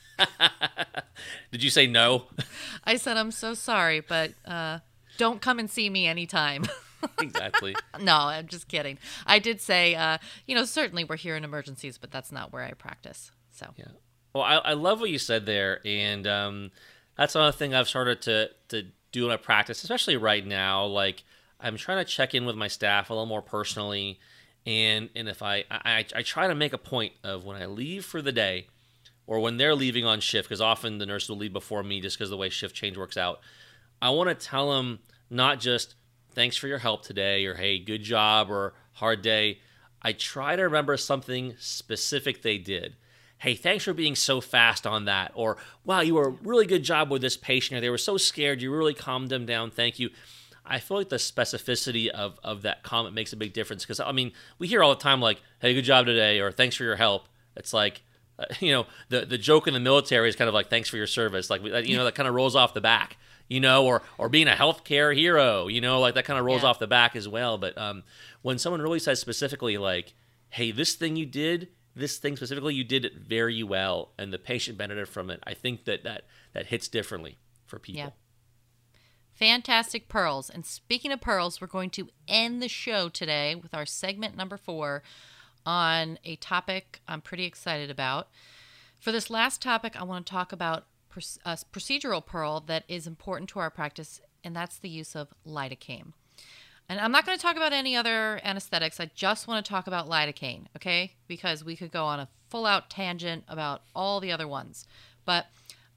Did you say no? I said, I'm so sorry, but uh, don't come and see me anytime. Exactly. No, I'm just kidding. I did say, uh, you know, certainly we're here in emergencies, but that's not where I practice. So, yeah. Well, I, I love what you said there. And um, that's another thing I've started to, to do in my practice, especially right now. Like, I'm trying to check in with my staff a little more personally. And and if I, I, I try to make a point of when I leave for the day or when they're leaving on shift, because often the nurses will leave before me just because of the way shift change works out. I want to tell them not just, thanks for your help today, or hey, good job, or hard day. I try to remember something specific they did. Hey, thanks for being so fast on that, or wow, you were a really good job with this patient, or they were so scared, you really calmed them down, thank you. I feel like the specificity of, of that comment makes a big difference, because, I mean, we hear all the time like, hey, good job today, or thanks for your help. It's like, uh, you know, the, the joke in the military is kind of like, thanks for your service. Like, you know, that kind of rolls off the back. You know, or or being a healthcare hero, you know, like that kind of rolls yeah. off the back as well. But um, when someone really says specifically like, hey, this thing you did, this thing specifically, you did it very well, and the patient benefited from it, I think that that, that hits differently for people. Yeah. Fantastic pearls. And speaking of pearls, we're going to end the show today with our segment number four on a topic I'm pretty excited about. For this last topic, I want to talk about a procedural pearl that is important to our practice, and that's the use of lidocaine. And I'm not going to talk about any other anesthetics. I just want to talk about lidocaine, okay? Because we could go on a full-out tangent about all the other ones. But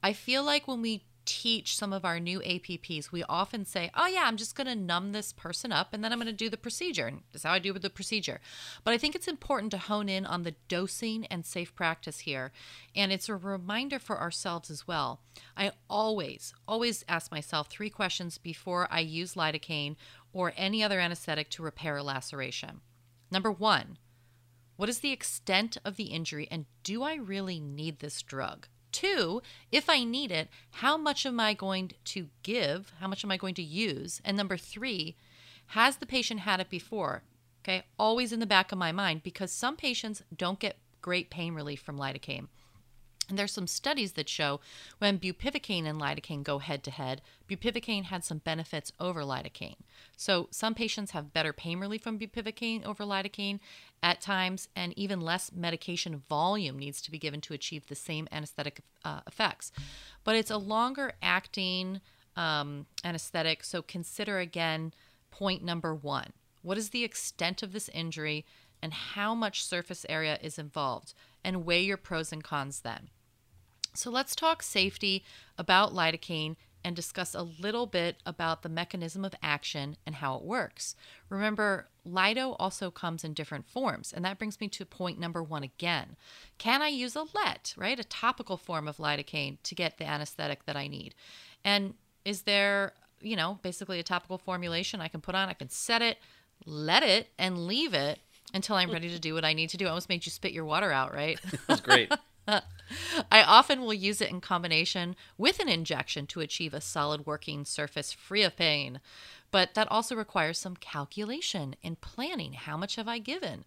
I feel like when we teach some of our new A P Ps, we often say, oh, yeah, I'm just going to numb this person up, and then I'm going to do the procedure. And that's how I do with the procedure. But I think it's important to hone in on the dosing and safe practice here. And it's a reminder for ourselves as well. I always, always ask myself three questions before I use lidocaine or any other anesthetic to repair a laceration. Number one, what is the extent of the injury, and do I really need this drug? Two, if I need it, how much am I going to give? How much am I going to use? And number three, has the patient had it before? Okay, always in the back of my mind, because some patients don't get great pain relief from lidocaine. And there's some studies that show when bupivacaine and lidocaine go head-to-head, bupivacaine had some benefits over lidocaine. So some patients have better pain relief from bupivacaine over lidocaine at times, and even less medication volume needs to be given to achieve the same anesthetic uh, effects. But it's a longer-acting um, anesthetic, so consider again point number one. What is the extent of this injury, and how much surface area is involved? And weigh your pros and cons then. So let's talk safety about lidocaine and discuss a little bit about the mechanism of action and how it works. Remember, Lido also comes in different forms. And that brings me to point number one again. Can I use a L E T, right, a topical form of lidocaine to get the anesthetic that I need? And is there, you know, basically a topical formulation I can put on? I can set it, let it, and leave it until I'm ready to do what I need to do. I almost made you spit your water out, right? That's great. I often will use it in combination with an injection to achieve a solid working surface free of pain. But that also requires some calculation and planning. How much have I given?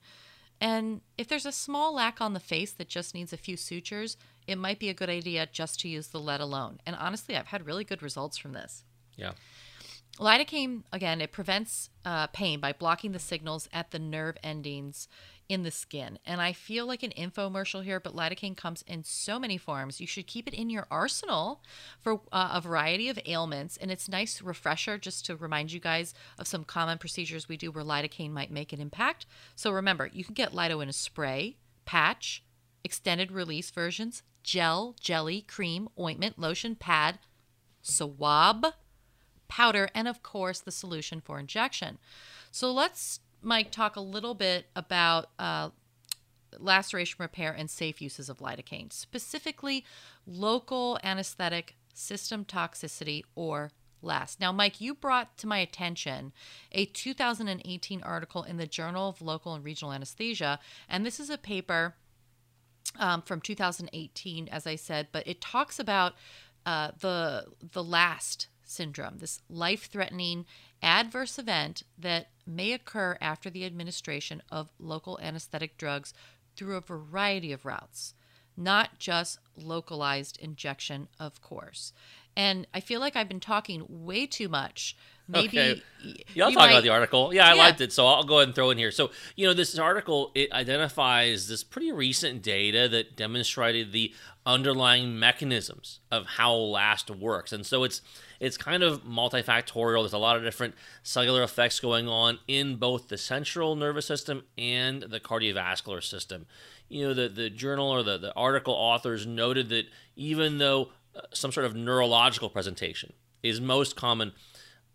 And if there's a small lac on the face that just needs a few sutures, it might be a good idea just to use the L E T alone. And honestly, I've had really good results from this. Yeah. Lidocaine, again, it prevents uh, pain by blocking the signals at the nerve endings in the skin. And I feel like an infomercial here, but lidocaine comes in so many forms. You should keep it in your arsenal for uh, a variety of ailments. And it's a nice refresher just to remind you guys of some common procedures we do where lidocaine might make an impact. So remember, you can get Lido in a spray, patch, extended release versions, gel, jelly, cream, ointment, lotion, pad, swab, powder, and of course the solution for injection. So let's, Mike, talk a little bit about uh, laceration repair and safe uses of lidocaine, specifically local anesthetic, system toxicity, or LAST. Now, Mike, you brought to my attention a two thousand eighteen article in the Journal of Local and Regional Anesthesia, and this is a paper um, from two thousand eighteen, as I said, but it talks about uh, the the LAST syndrome, this life-threatening adverse event that may occur after the administration of local anesthetic drugs through a variety of routes, not just localized injection, of course. And I feel like I've been talking way too much. Maybe okay. Yeah, I'll talk might... about the article. Yeah, I yeah. liked it, so I'll go ahead and throw in here. So, you know, this article, it identifies this pretty recent data that demonstrated the underlying mechanisms of how LAST works. And so it's it's kind of multifactorial. There's a lot of different cellular effects going on in both the central nervous system and the cardiovascular system. You know, the, the journal or the, the article authors noted that even though some sort of neurological presentation is most common,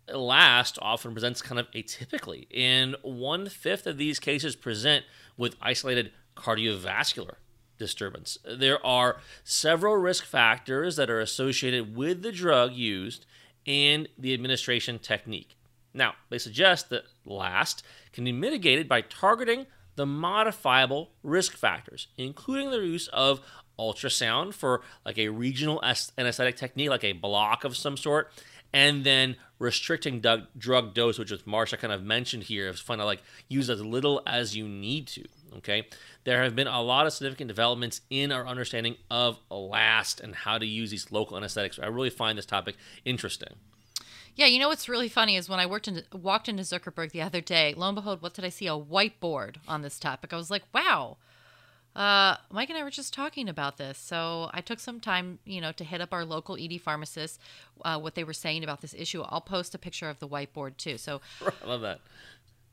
LAST often presents kind of atypically, and one-fifth of these cases present with isolated cardiovascular disturbance. There are several risk factors that are associated with the drug used and the administration technique. Now, they suggest that LAST can be mitigated by targeting the modifiable risk factors, including the use of ultrasound for like a regional anesthetic technique, like a block of some sort, and then restricting drug, drug dose, which is Marsha kind of mentioned here. It's fun to like use as little as you need to, okay? There have been a lot of significant developments in our understanding of LAST and how to use these local anesthetics. I really find this topic interesting. Yeah, you know what's really funny is when I worked in, walked into Zuckerberg the other day, lo and behold, what did I see? A whiteboard on this topic. I was like, wow. Uh, Mike and I were just talking about this. So I took some time, you know, to hit up our local E D pharmacists, uh, what they were saying about this issue. I'll post a picture of the whiteboard too. So I love that.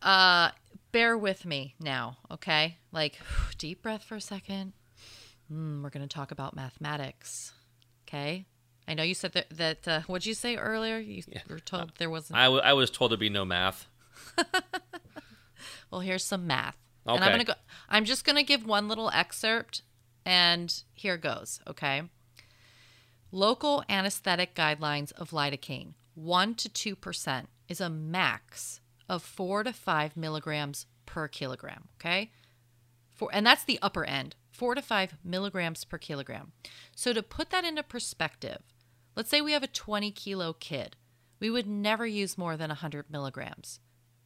Uh, bear with me now. Okay. Like deep breath for a second. Mm, we're going to talk about mathematics. Okay. I know you said that, that uh, what'd you say earlier? You yeah. were told there wasn't. I, w- I was told there'd be no math. Well, here's some math. Okay. And I'm gonna go. I'm just gonna give one little excerpt, and here goes. Okay. Local anesthetic guidelines of lidocaine: one to two percent is a max of four to five milligrams per kilogram. Okay. Four, and that's the upper end. Four to five milligrams per kilogram. So to put that into perspective, let's say we have a twenty kilo kid. We would never use more than one hundred milligrams.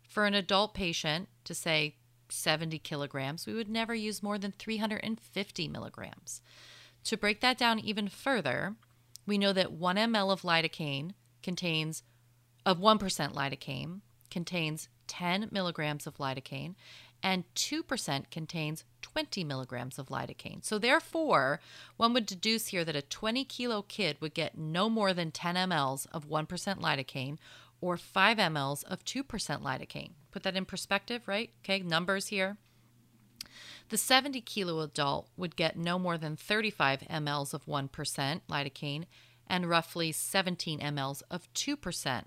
For an adult patient, to say seventy kilograms, we would never use more than three hundred fifty milligrams. To break that down even further, we know that one milliliter of lidocaine contains, of one percent lidocaine, contains ten milligrams of lidocaine, and two percent contains twenty milligrams of lidocaine. So therefore, one would deduce here that a twenty kilo kid would get no more than ten milliliters of one percent lidocaine or five milliliters of two percent lidocaine. Put that in perspective, right? Okay, numbers here. The seventy kilo adult would get no more than thirty-five milliliters of one percent lidocaine and roughly seventeen milliliters of two percent.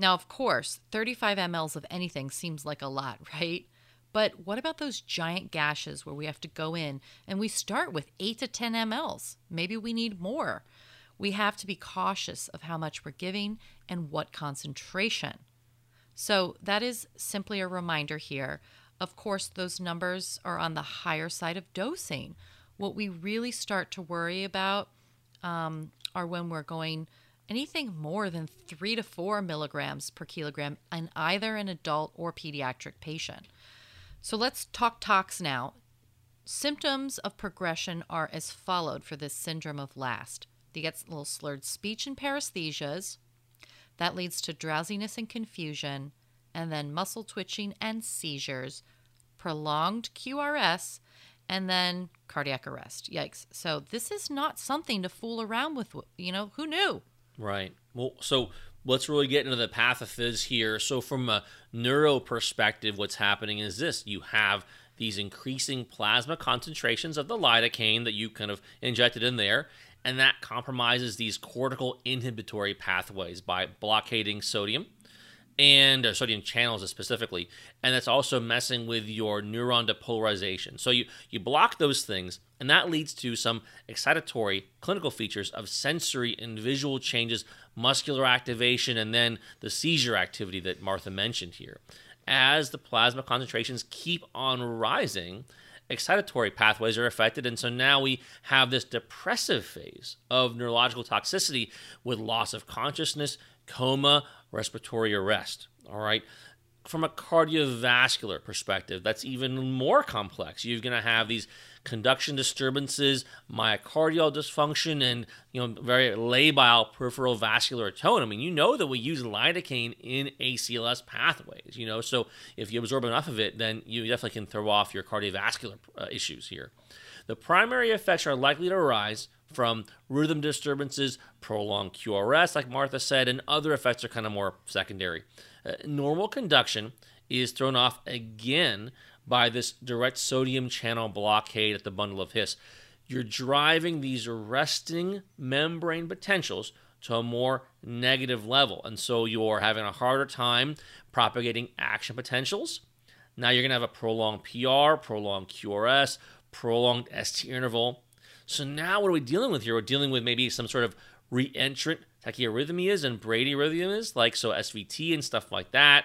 Now, of course, thirty-five milliliters of anything seems like a lot, right? But what about those giant gashes where we have to go in and we start with eight to ten milliliters? Maybe we need more. We have to be cautious of how much we're giving and what concentration. So that is simply a reminder here. Of course, those numbers are on the higher side of dosing. What we really start to worry about um, are when we're going anything more than three to four milligrams per kilogram in either an adult or pediatric patient. So let's talk tox now. Symptoms of progression are as followed for this syndrome of LAST. They get a little slurred speech and paresthesias. That leads to drowsiness and confusion, and then muscle twitching and seizures, prolonged Q R S, and then cardiac arrest. Yikes. So this is not something to fool around with. You know, who knew? Right. Well, so let's really get into the pathophys here. So from a neuro perspective, what's happening is this. You have these increasing plasma concentrations of the lidocaine that you kind of injected in there, and that compromises these cortical inhibitory pathways by blockading sodium and uh, sodium channels specifically. And that's also messing with your neuron depolarization. So you, you block those things, and that leads to some excitatory clinical features of sensory and visual changes, muscular activation, and then the seizure activity that Martha mentioned here. As the plasma concentrations keep on rising, excitatory pathways are affected, and so now we have this depressive phase of neurological toxicity with loss of consciousness, coma, respiratory arrest, all right? From a cardiovascular perspective, that's even more complex. You're going to have these conduction disturbances, myocardial dysfunction, and, you know, very labile peripheral vascular tone. I mean, you know that we use lidocaine in A C L S pathways, you know, so if you absorb enough of it, then you definitely can throw off your cardiovascular uh, issues here. The primary effects are likely to arise from rhythm disturbances, prolonged Q R S, like Martha said, and other effects are kind of more secondary. Uh, normal conduction is thrown off again by this direct sodium channel blockade at the bundle of His. You're driving these arresting membrane potentials to a more negative level, and so you're having a harder time propagating action potentials. Now you're going to have a prolonged P R, prolonged Q R S, prolonged S T interval. So now what are we dealing with here? We're dealing with maybe some sort of reentrant tachyarrhythmias and bradyarrhythmias, like so S V T and stuff like that.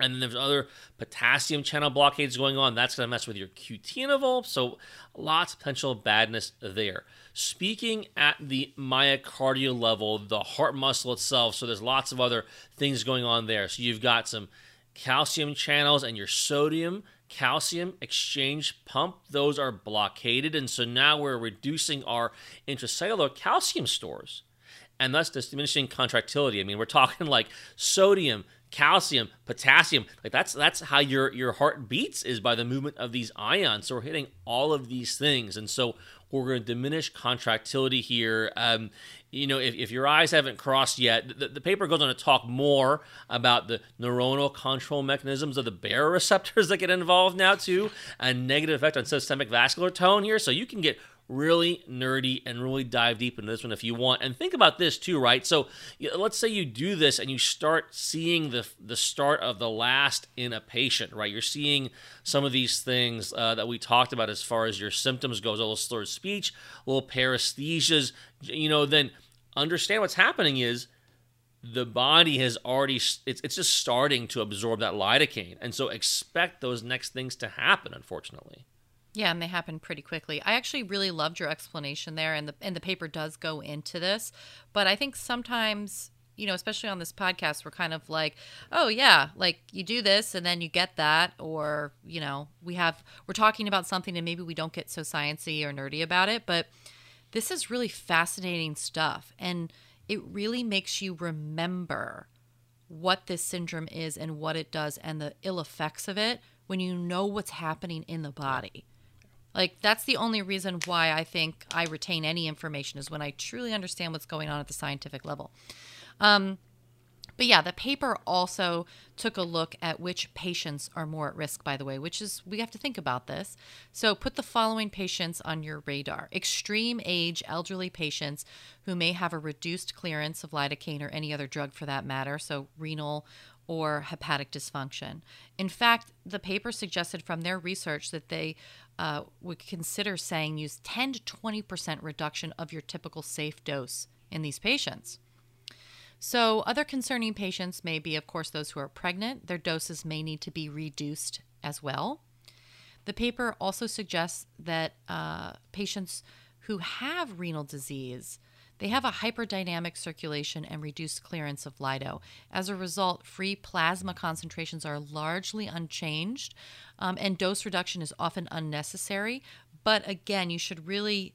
And then there's other potassium channel blockades going on. That's going to mess with your Q T interval. So lots of potential badness there. Speaking at the myocardial level, the heart muscle itself, so there's lots of other things going on there. So you've got some calcium channels and your sodium calcium exchange pump. Those are blockaded. And so now we're reducing our intracellular calcium stores, and thus diminishing contractility. I mean, we're talking like sodium, calcium, potassium. Like that's that's how your, your heart beats, is by the movement of these ions. So we're hitting all of these things. And so we're going to diminish contractility here. Um, you know, if, if your eyes haven't crossed yet, the, the paper goes on to talk more about the neuronal control mechanisms of the baroreceptors that get involved now too, and negative effect on systemic vascular tone here. So you can get really nerdy and really dive deep into this one if you want. And think about this too, right? So let's say you do this and you start seeing the the start of the LAST in a patient, right? You're seeing some of these things uh, that we talked about as far as your symptoms goes, a little slurred speech, a little paresthesias, you know, then understand what's happening is the body has already, it's, it's just starting to absorb that lidocaine. And so expect those next things to happen, unfortunately. Yeah, and they happen pretty quickly. I actually really loved your explanation there, and the and the paper does go into this. But I think sometimes, you know, especially on this podcast, we're kind of like, oh yeah, like you do this and then you get that, or, you know, we have we're talking about something and maybe we don't get so sciencey or nerdy about it, but this is really fascinating stuff, and it really makes you remember what this syndrome is and what it does and the ill effects of it when you know what's happening in the body. Like, that's the only reason why I think I retain any information, is when I truly understand what's going on at the scientific level. Um, But yeah, the paper also took a look at which patients are more at risk, by the way, which is, we have to think about this. So put the following patients on your radar. Extreme age elderly patients who may have a reduced clearance of lidocaine or any other drug for that matter, so renal or hepatic dysfunction. In fact, the paper suggested from their research that they uh, would consider saying use ten to twenty percent reduction of your typical safe dose in these patients. So other concerning patients may be, of course, those who are pregnant. Their doses may need to be reduced as well. The paper also suggests that uh, patients who have renal disease, they have a hyperdynamic circulation and reduced clearance of Lido. As a result, free plasma concentrations are largely unchanged, um, and dose reduction is often unnecessary. But again, you should really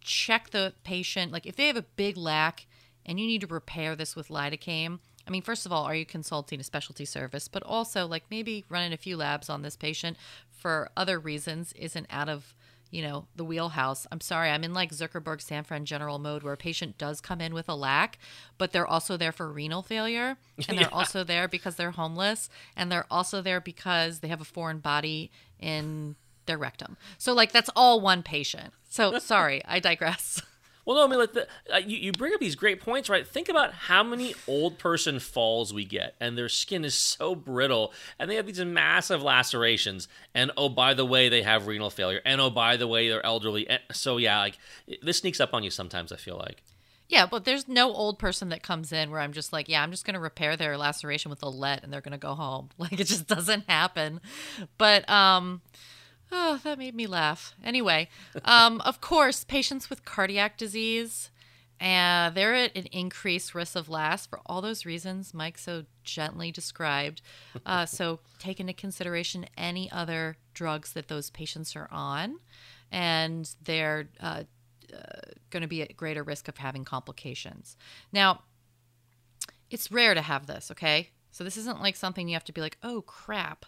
check the patient. Like if they have a big lack, and you need to repair this with lidocaine, I mean, first of all, are you consulting a specialty service? But also, like, maybe running a few labs on this patient for other reasons isn't out of, you know, the wheelhouse. I'm sorry, I'm in like Zuckerberg Sanford General mode where a patient does come in with a lack, but they're also there for renal failure, and they're yeah. also there because they're homeless, and they're also there because they have a foreign body in their rectum. So, like, that's all one patient. So, sorry, I digress. Well, no, I mean, like the, uh, you, you bring up these great points, right? Think about how many old person falls we get, and their skin is so brittle, and they have these massive lacerations, and oh, by the way, they have renal failure, and oh, by the way, they're elderly. And so, yeah, like this sneaks up on you sometimes, I feel like. Yeah, but there's no old person that comes in where I'm just like, yeah, I'm just going to repair their laceration with a L E T, and they're going to go home. Like, it just doesn't happen. But, um... oh, that made me laugh. Anyway, um, of course, patients with cardiac disease, uh, they're at an increased risk of LAST for all those reasons Mike so gently described. Uh, so take into consideration any other drugs that those patients are on, and they're uh, uh, going to be at greater risk of having complications. Now, it's rare to have this, okay? So this isn't like something you have to be like, oh, crap.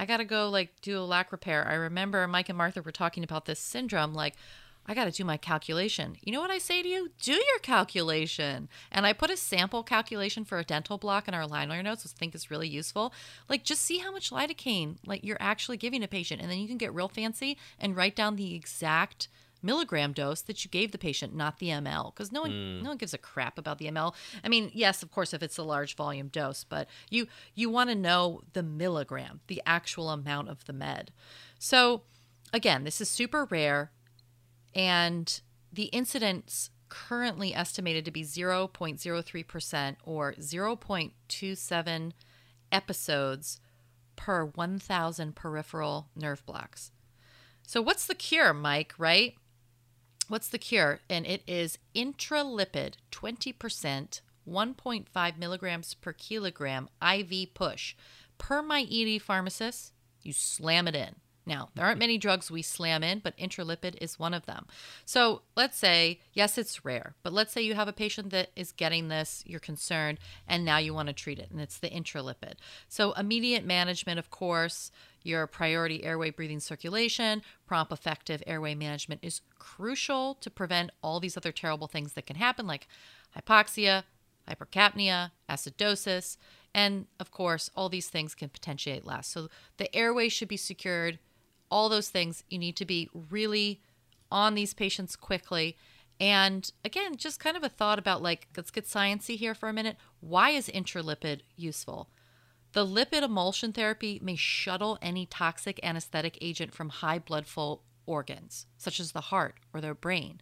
I got to go like do a lac repair. I remember Mike and Martha were talking about this syndrome. Like, I got to do my calculation. You know what I say to you? Do your calculation. And I put a sample calculation for a dental block in our liner notes, which I think is really useful. Like, just see how much lidocaine like you're actually giving a patient. And then you can get real fancy and write down the exact milligram dose that you gave the patient, not the M L, because no one mm. no one gives a crap about the M L. I mean, yes, of course, if it's a large volume dose, but you you want to know the milligram, the actual amount of the med. So again, this is super rare, and the incidence currently estimated to be zero point zero three percent or zero point two seven episodes per one thousand peripheral nerve blocks. So what's the cure, Mike, right? What's the cure? And it is Intralipid, twenty percent, one point five milligrams per kilogram I V push. Per my E D pharmacist, you slam it in. Now, there aren't many drugs we slam in, but Intralipid is one of them. So let's say, yes, it's rare, but let's say you have a patient that is getting this, you're concerned, and now you want to treat it, and it's the Intralipid. So immediate management, of course, your priority airway breathing circulation, prompt effective airway management is crucial to prevent all these other terrible things that can happen, like hypoxia, hypercapnia, acidosis, and of course, all these things can potentiate LAST. So the airway should be secured. All those things, you need to be really on these patients quickly. And again, just kind of a thought about like, let's get sciencey here for a minute. Why is Intralipid useful? The lipid emulsion therapy may shuttle any toxic anesthetic agent from high blood flow organs, such as the heart or the brain,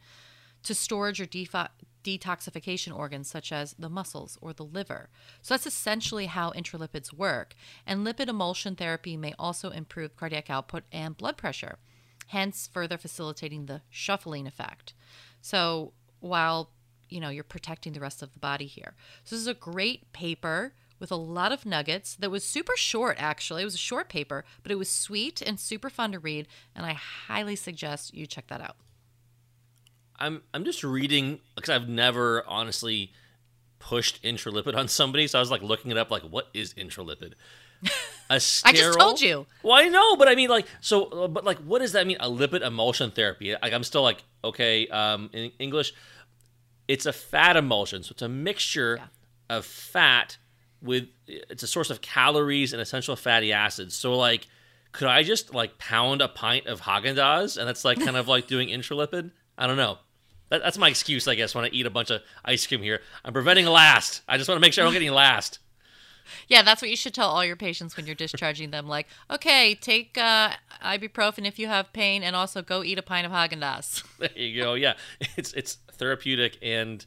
to storage or defi- detoxification organs, such as the muscles or the liver. So that's essentially how Intralipids work. And lipid emulsion therapy may also improve cardiac output and blood pressure, hence further facilitating the shuffling effect. So while, you know, you're protecting the rest of the body here. So this is a great paper with a lot of nuggets that was super short, actually. It was a short paper, but it was sweet and super fun to read, and I highly suggest you check that out. I'm I'm just reading because I've never honestly pushed Intralipid on somebody, so I was like looking it up, like what is Intralipid? A sterile... I just told you. Well, I know, but I mean, like, so, but like, what does that mean? A lipid emulsion therapy? Like, I'm still like, okay, um, in English, it's a fat emulsion, so it's a mixture yeah. of fat with, it's a source of calories and essential fatty acids. So like, could I just like pound a pint of Haagen-Dazs and that's like kind of like doing Intralipid? I don't know. That, that's my excuse, I guess, when I eat a bunch of ice cream here. I'm preventing LAST. I just want to make sure I don't get any LAST. Yeah, that's what you should tell all your patients when you're discharging them. Like, okay, take uh, ibuprofen if you have pain, and also go eat a pint of Haagen-Dazs. There you go. Yeah, it's it's therapeutic and,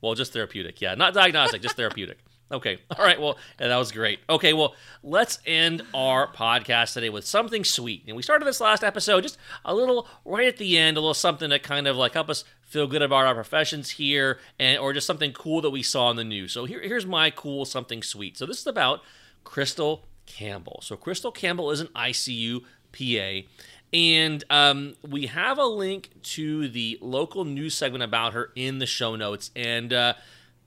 well, just therapeutic. Yeah, not diagnostic, just therapeutic. Okay. All right. Well, yeah, that was great. Okay. Well, let's end our podcast today with something sweet. And we started this last episode just a little right at the end, a little something that kind of like help us feel good about our professions here, and or just something cool that we saw in the news. So here, here's my cool something sweet. So this is about Crystal Campbell. So Crystal Campbell is an I C U P A. And um, we have a link to the local news segment about her in the show notes. And uh,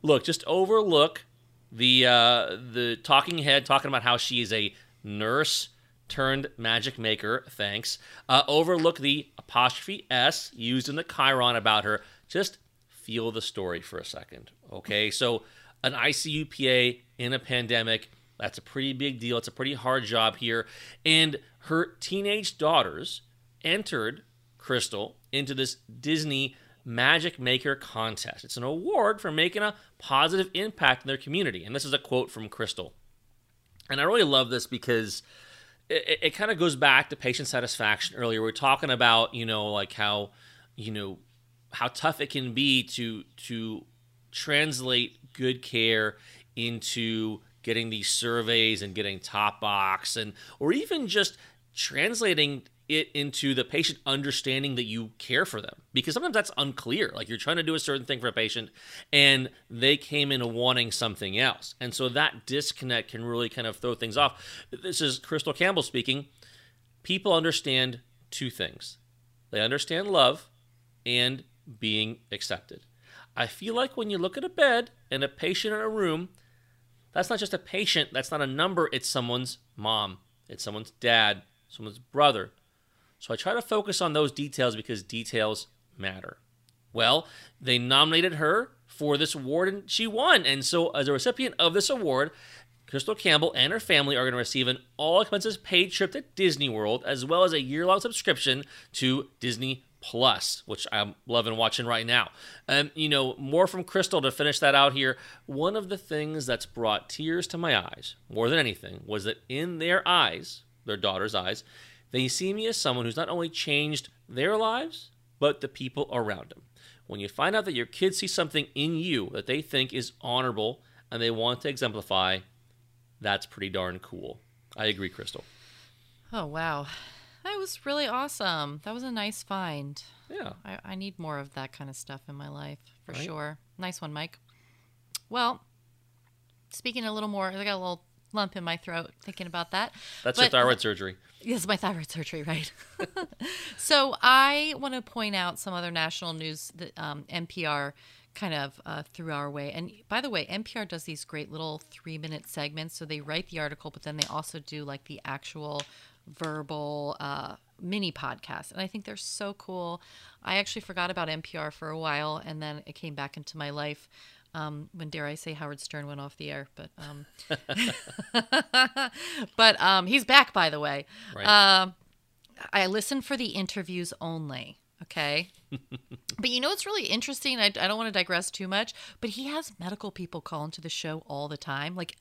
look, just overlook The uh, the talking head talking about how she is a nurse turned magic maker, thanks. Uh, overlook the apostrophe S used in the chyron about her. Just feel the story for a second, okay? So an I C U P A in a pandemic, that's a pretty big deal. It's a pretty hard job here. And her teenage daughters entered Crystal into this Disney Magic Maker contest. It's an award for making a positive impact in their community. And this is a quote from Crystal. And I really love this because it, it kind of goes back to patient satisfaction earlier. We we're talking about, you know, like how, you know, how tough it can be to, to translate good care into getting these surveys and getting top box, and, or even just translating it into the patient understanding that you care for them, because sometimes that's unclear. Like, you're trying to do a certain thing for a patient and they came in wanting something else. And so that disconnect can really kind of throw things off. This is Crystal Campbell speaking. People understand two things. They understand love and being accepted. I feel like when you look at a bed and a patient in a room, that's not just a patient, that's not a number, it's someone's mom, it's someone's dad, someone's brother. So I try to focus on those details because details matter. Well, they nominated her for this award and she won. And so as a recipient of this award, Crystal Campbell and her family are going to receive an all-expenses paid trip to Disney World, as well as a year-long subscription to Disney+, which I'm loving watching right now. Um, you know, more from Crystal to finish that out here. One of the things that's brought tears to my eyes, more than anything, was that in their eyes, their daughter's eyes, they see me as someone who's not only changed their lives, but the people around them. When you find out that your kids see something in you that they think is honorable and they want to exemplify, that's pretty darn cool. I agree, Crystal. Oh, wow. That was really awesome. That was a nice find. Yeah. I, I need more of that kind of stuff in my life, for right? sure. Nice one, Mike. Well, speaking a little more, I got a little lump in my throat thinking about that. That's but, your thyroid surgery. Yes, my thyroid surgery, right. So I want to point out some other national news that um, N P R kind of uh, threw our way. And by the way, N P R does these great little three-minute segments. So they write the article, but then they also do like the actual verbal uh, mini podcast. And I think they're so cool. I actually forgot about N P R for a while, and then it came back into my life. Um, when, dare I say, Howard Stern went off the air, but um, but um, he's back, by the way. Right. Um, I listen for the interviews only, okay? But you know what's really interesting? I, I don't want to digress too much, but he has medical people call into the show all the time, like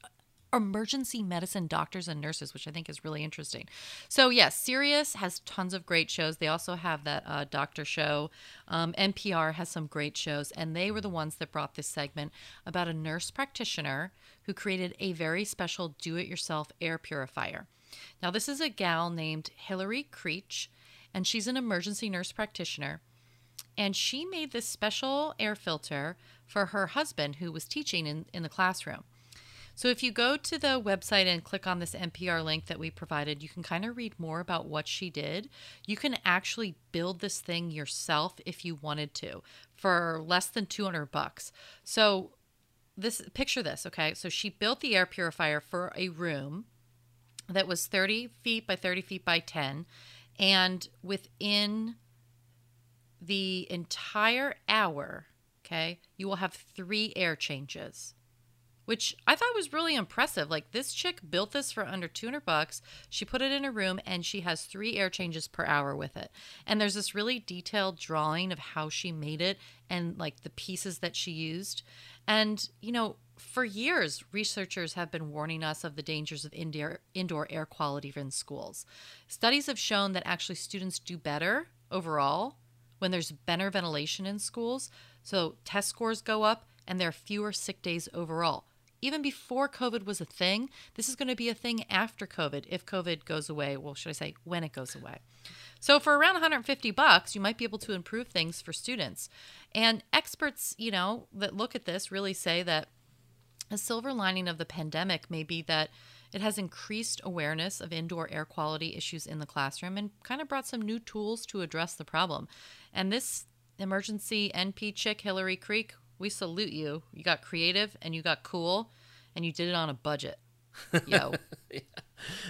emergency medicine doctors and nurses, which I think is really interesting. So yes, yeah, Sirius has tons of great shows. They also have that uh, doctor show. Um, N P R has some great shows, and they were the ones that brought this segment about a nurse practitioner who created a very special do-it-yourself air purifier. Now, this is a gal named Hillary Creech, and she's an emergency nurse practitioner, and she made this special air filter for her husband who was teaching in, in the classroom. So if you go to the website and click on this N P R link that we provided, you can kind of read more about what she did. You can actually build this thing yourself if you wanted to for less than two hundred bucks. So this, picture this, okay? So she built the air purifier for a room that was thirty feet by thirty feet by ten, and within the entire hour, okay, you will have three air changes. which I thought was really impressive. Like, this chick built this for under two hundred bucks. She put it in her room, and she has three air changes per hour with it. And there's this really detailed drawing of how she made it and, like, the pieces that she used. And, you know, for years, researchers have been warning us of the dangers of indoor, indoor air quality in schools. Studies have shown that actually students do better overall when there's better ventilation in schools. So test scores go up, and there are fewer sick days overall. Even before COVID was a thing, this is going to be a thing after COVID, if COVID goes away. Well, should I say when it goes away? So for around one hundred fifty bucks, you might be able to improve things for students. And experts, you know, that look at this really say that a silver lining of the pandemic may be that it has increased awareness of indoor air quality issues in the classroom and kind of brought some new tools to address the problem. And this emergency N P chick, Hillary Creech, we salute you. You got creative and you got cool and you did it on a budget. Yo. Yeah.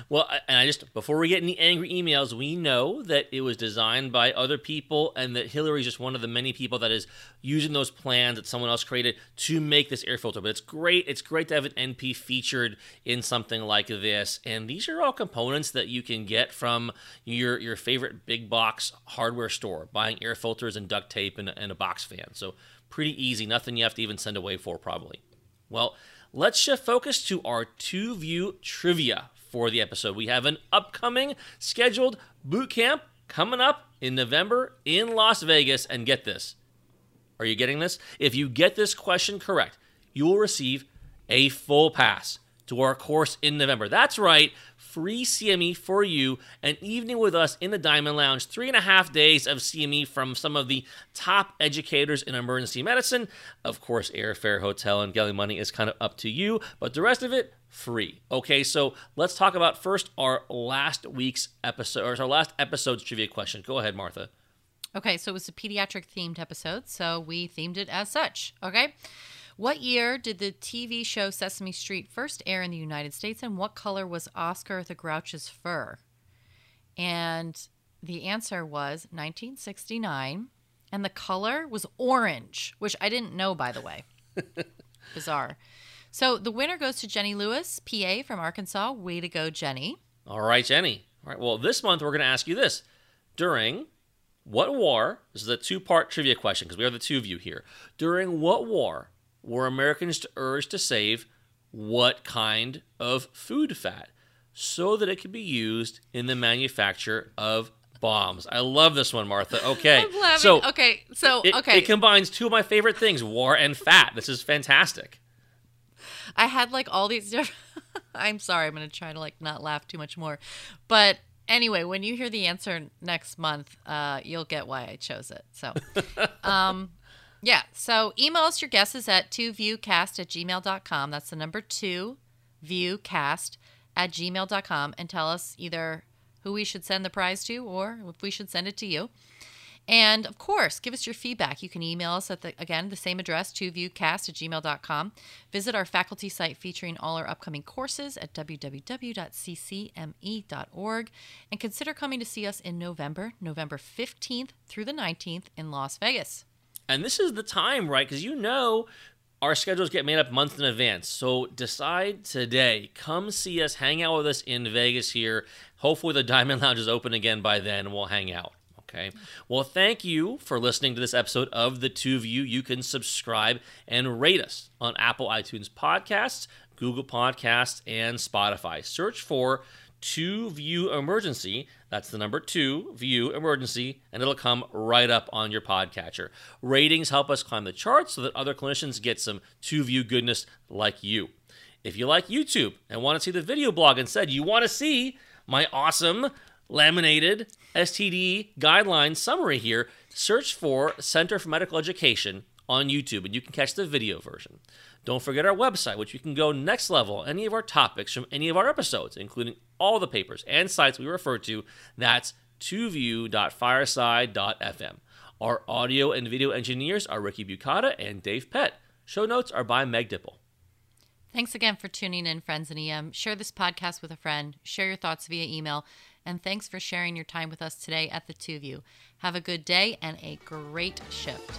Well, and I just, before we get any angry emails, we know that it was designed by other people and that Hillary's just one of the many people that is using those plans that someone else created to make this air filter. But it's great. It's great to have an N P featured in something like this. And these are all components that you can get from your your favorite big box hardware store, buying air filters and duct tape and, and a box fan. So pretty easy. Nothing you have to even send away for, probably. Well, let's shift focus to our two-view trivia for the episode. We have an upcoming scheduled boot camp coming up in November in Las Vegas. And get this. Are you getting this? If you get this question correct, you will receive a full pass to our course in November. That's right. Free C M E for you. An evening with us in the Diamond Lounge. Three and a half days of C M E from some of the top educators in emergency medicine. Of course, airfare, hotel, and galley money is kind of up to you, but the rest of it, free. Okay, so let's talk about first our last week's episode, or our last episode's trivia question. Go ahead, Martha. Okay, so it was a pediatric-themed episode, so we themed it as such. Okay. What year did the T V show Sesame Street first air in the United States, and what color was Oscar the Grouch's fur? And the answer was nineteen sixty-nine, and the color was orange, which I didn't know, by the way. Bizarre. So the winner goes to Jenny Lewis, P A from Arkansas. Way to go, Jenny. All right, Jenny. All right, well, this month we're going to ask you this. During what war, this is a two-part trivia question because we are the two of you here. During what war were Americans urged to save what kind of food fat so that it could be used in the manufacture of bombs? I love this one, Martha. Okay. I'm laughing. So, okay. So, it, okay. It combines two of my favorite things, war and fat. This is fantastic. I had like all these different... I'm sorry. I'm going to try to like not laugh too much more. But anyway, when you hear the answer next month, uh, you'll get why I chose it. So, um... yeah, so email us your guesses at two viewcast at gmail dot com. That's the number two viewcast at gmail dot com. And tell us either who we should send the prize to or if we should send it to you. And, of course, give us your feedback. You can email us at, the again, the same address, two viewcast at gmail dot com. Visit our faculty site featuring all our upcoming courses at w w w dot c c m e dot org. And consider coming to see us in November, November fifteenth through the nineteenth in Las Vegas. And this is the time, right? Because you know our schedules get made up months in advance. So decide today. Come see us. Hang out with us in Vegas here. Hopefully the Diamond Lounge is open again by then, and we'll hang out. Okay. Well, thank you for listening to this episode of The Two of You. You can subscribe and rate us on Apple iTunes Podcasts, Google Podcasts, and Spotify. Search for Two View Emergency. That's the number two, View Emergency, and it'll come right up on your podcatcher. Ratings help us climb the charts so that other clinicians get some Two View goodness like you. If you like YouTube and want to see the video blog instead, you want to see my awesome laminated S T D guideline summary here, search for Center for Medical Education on YouTube, and you can catch the video version. Don't forget our website, which you can go next level, any of our topics from any of our episodes, including all the papers and sites we refer to. That's two view dot fireside dot f m. Our audio and video engineers are Ricky Bucata and Dave Pett. Show notes are by Meg Dipple. Thanks again for tuning in, friends in E M. Share this podcast with a friend. Share your thoughts via email. And thanks for sharing your time with us today at The Two of You. Have a good day and a great shift.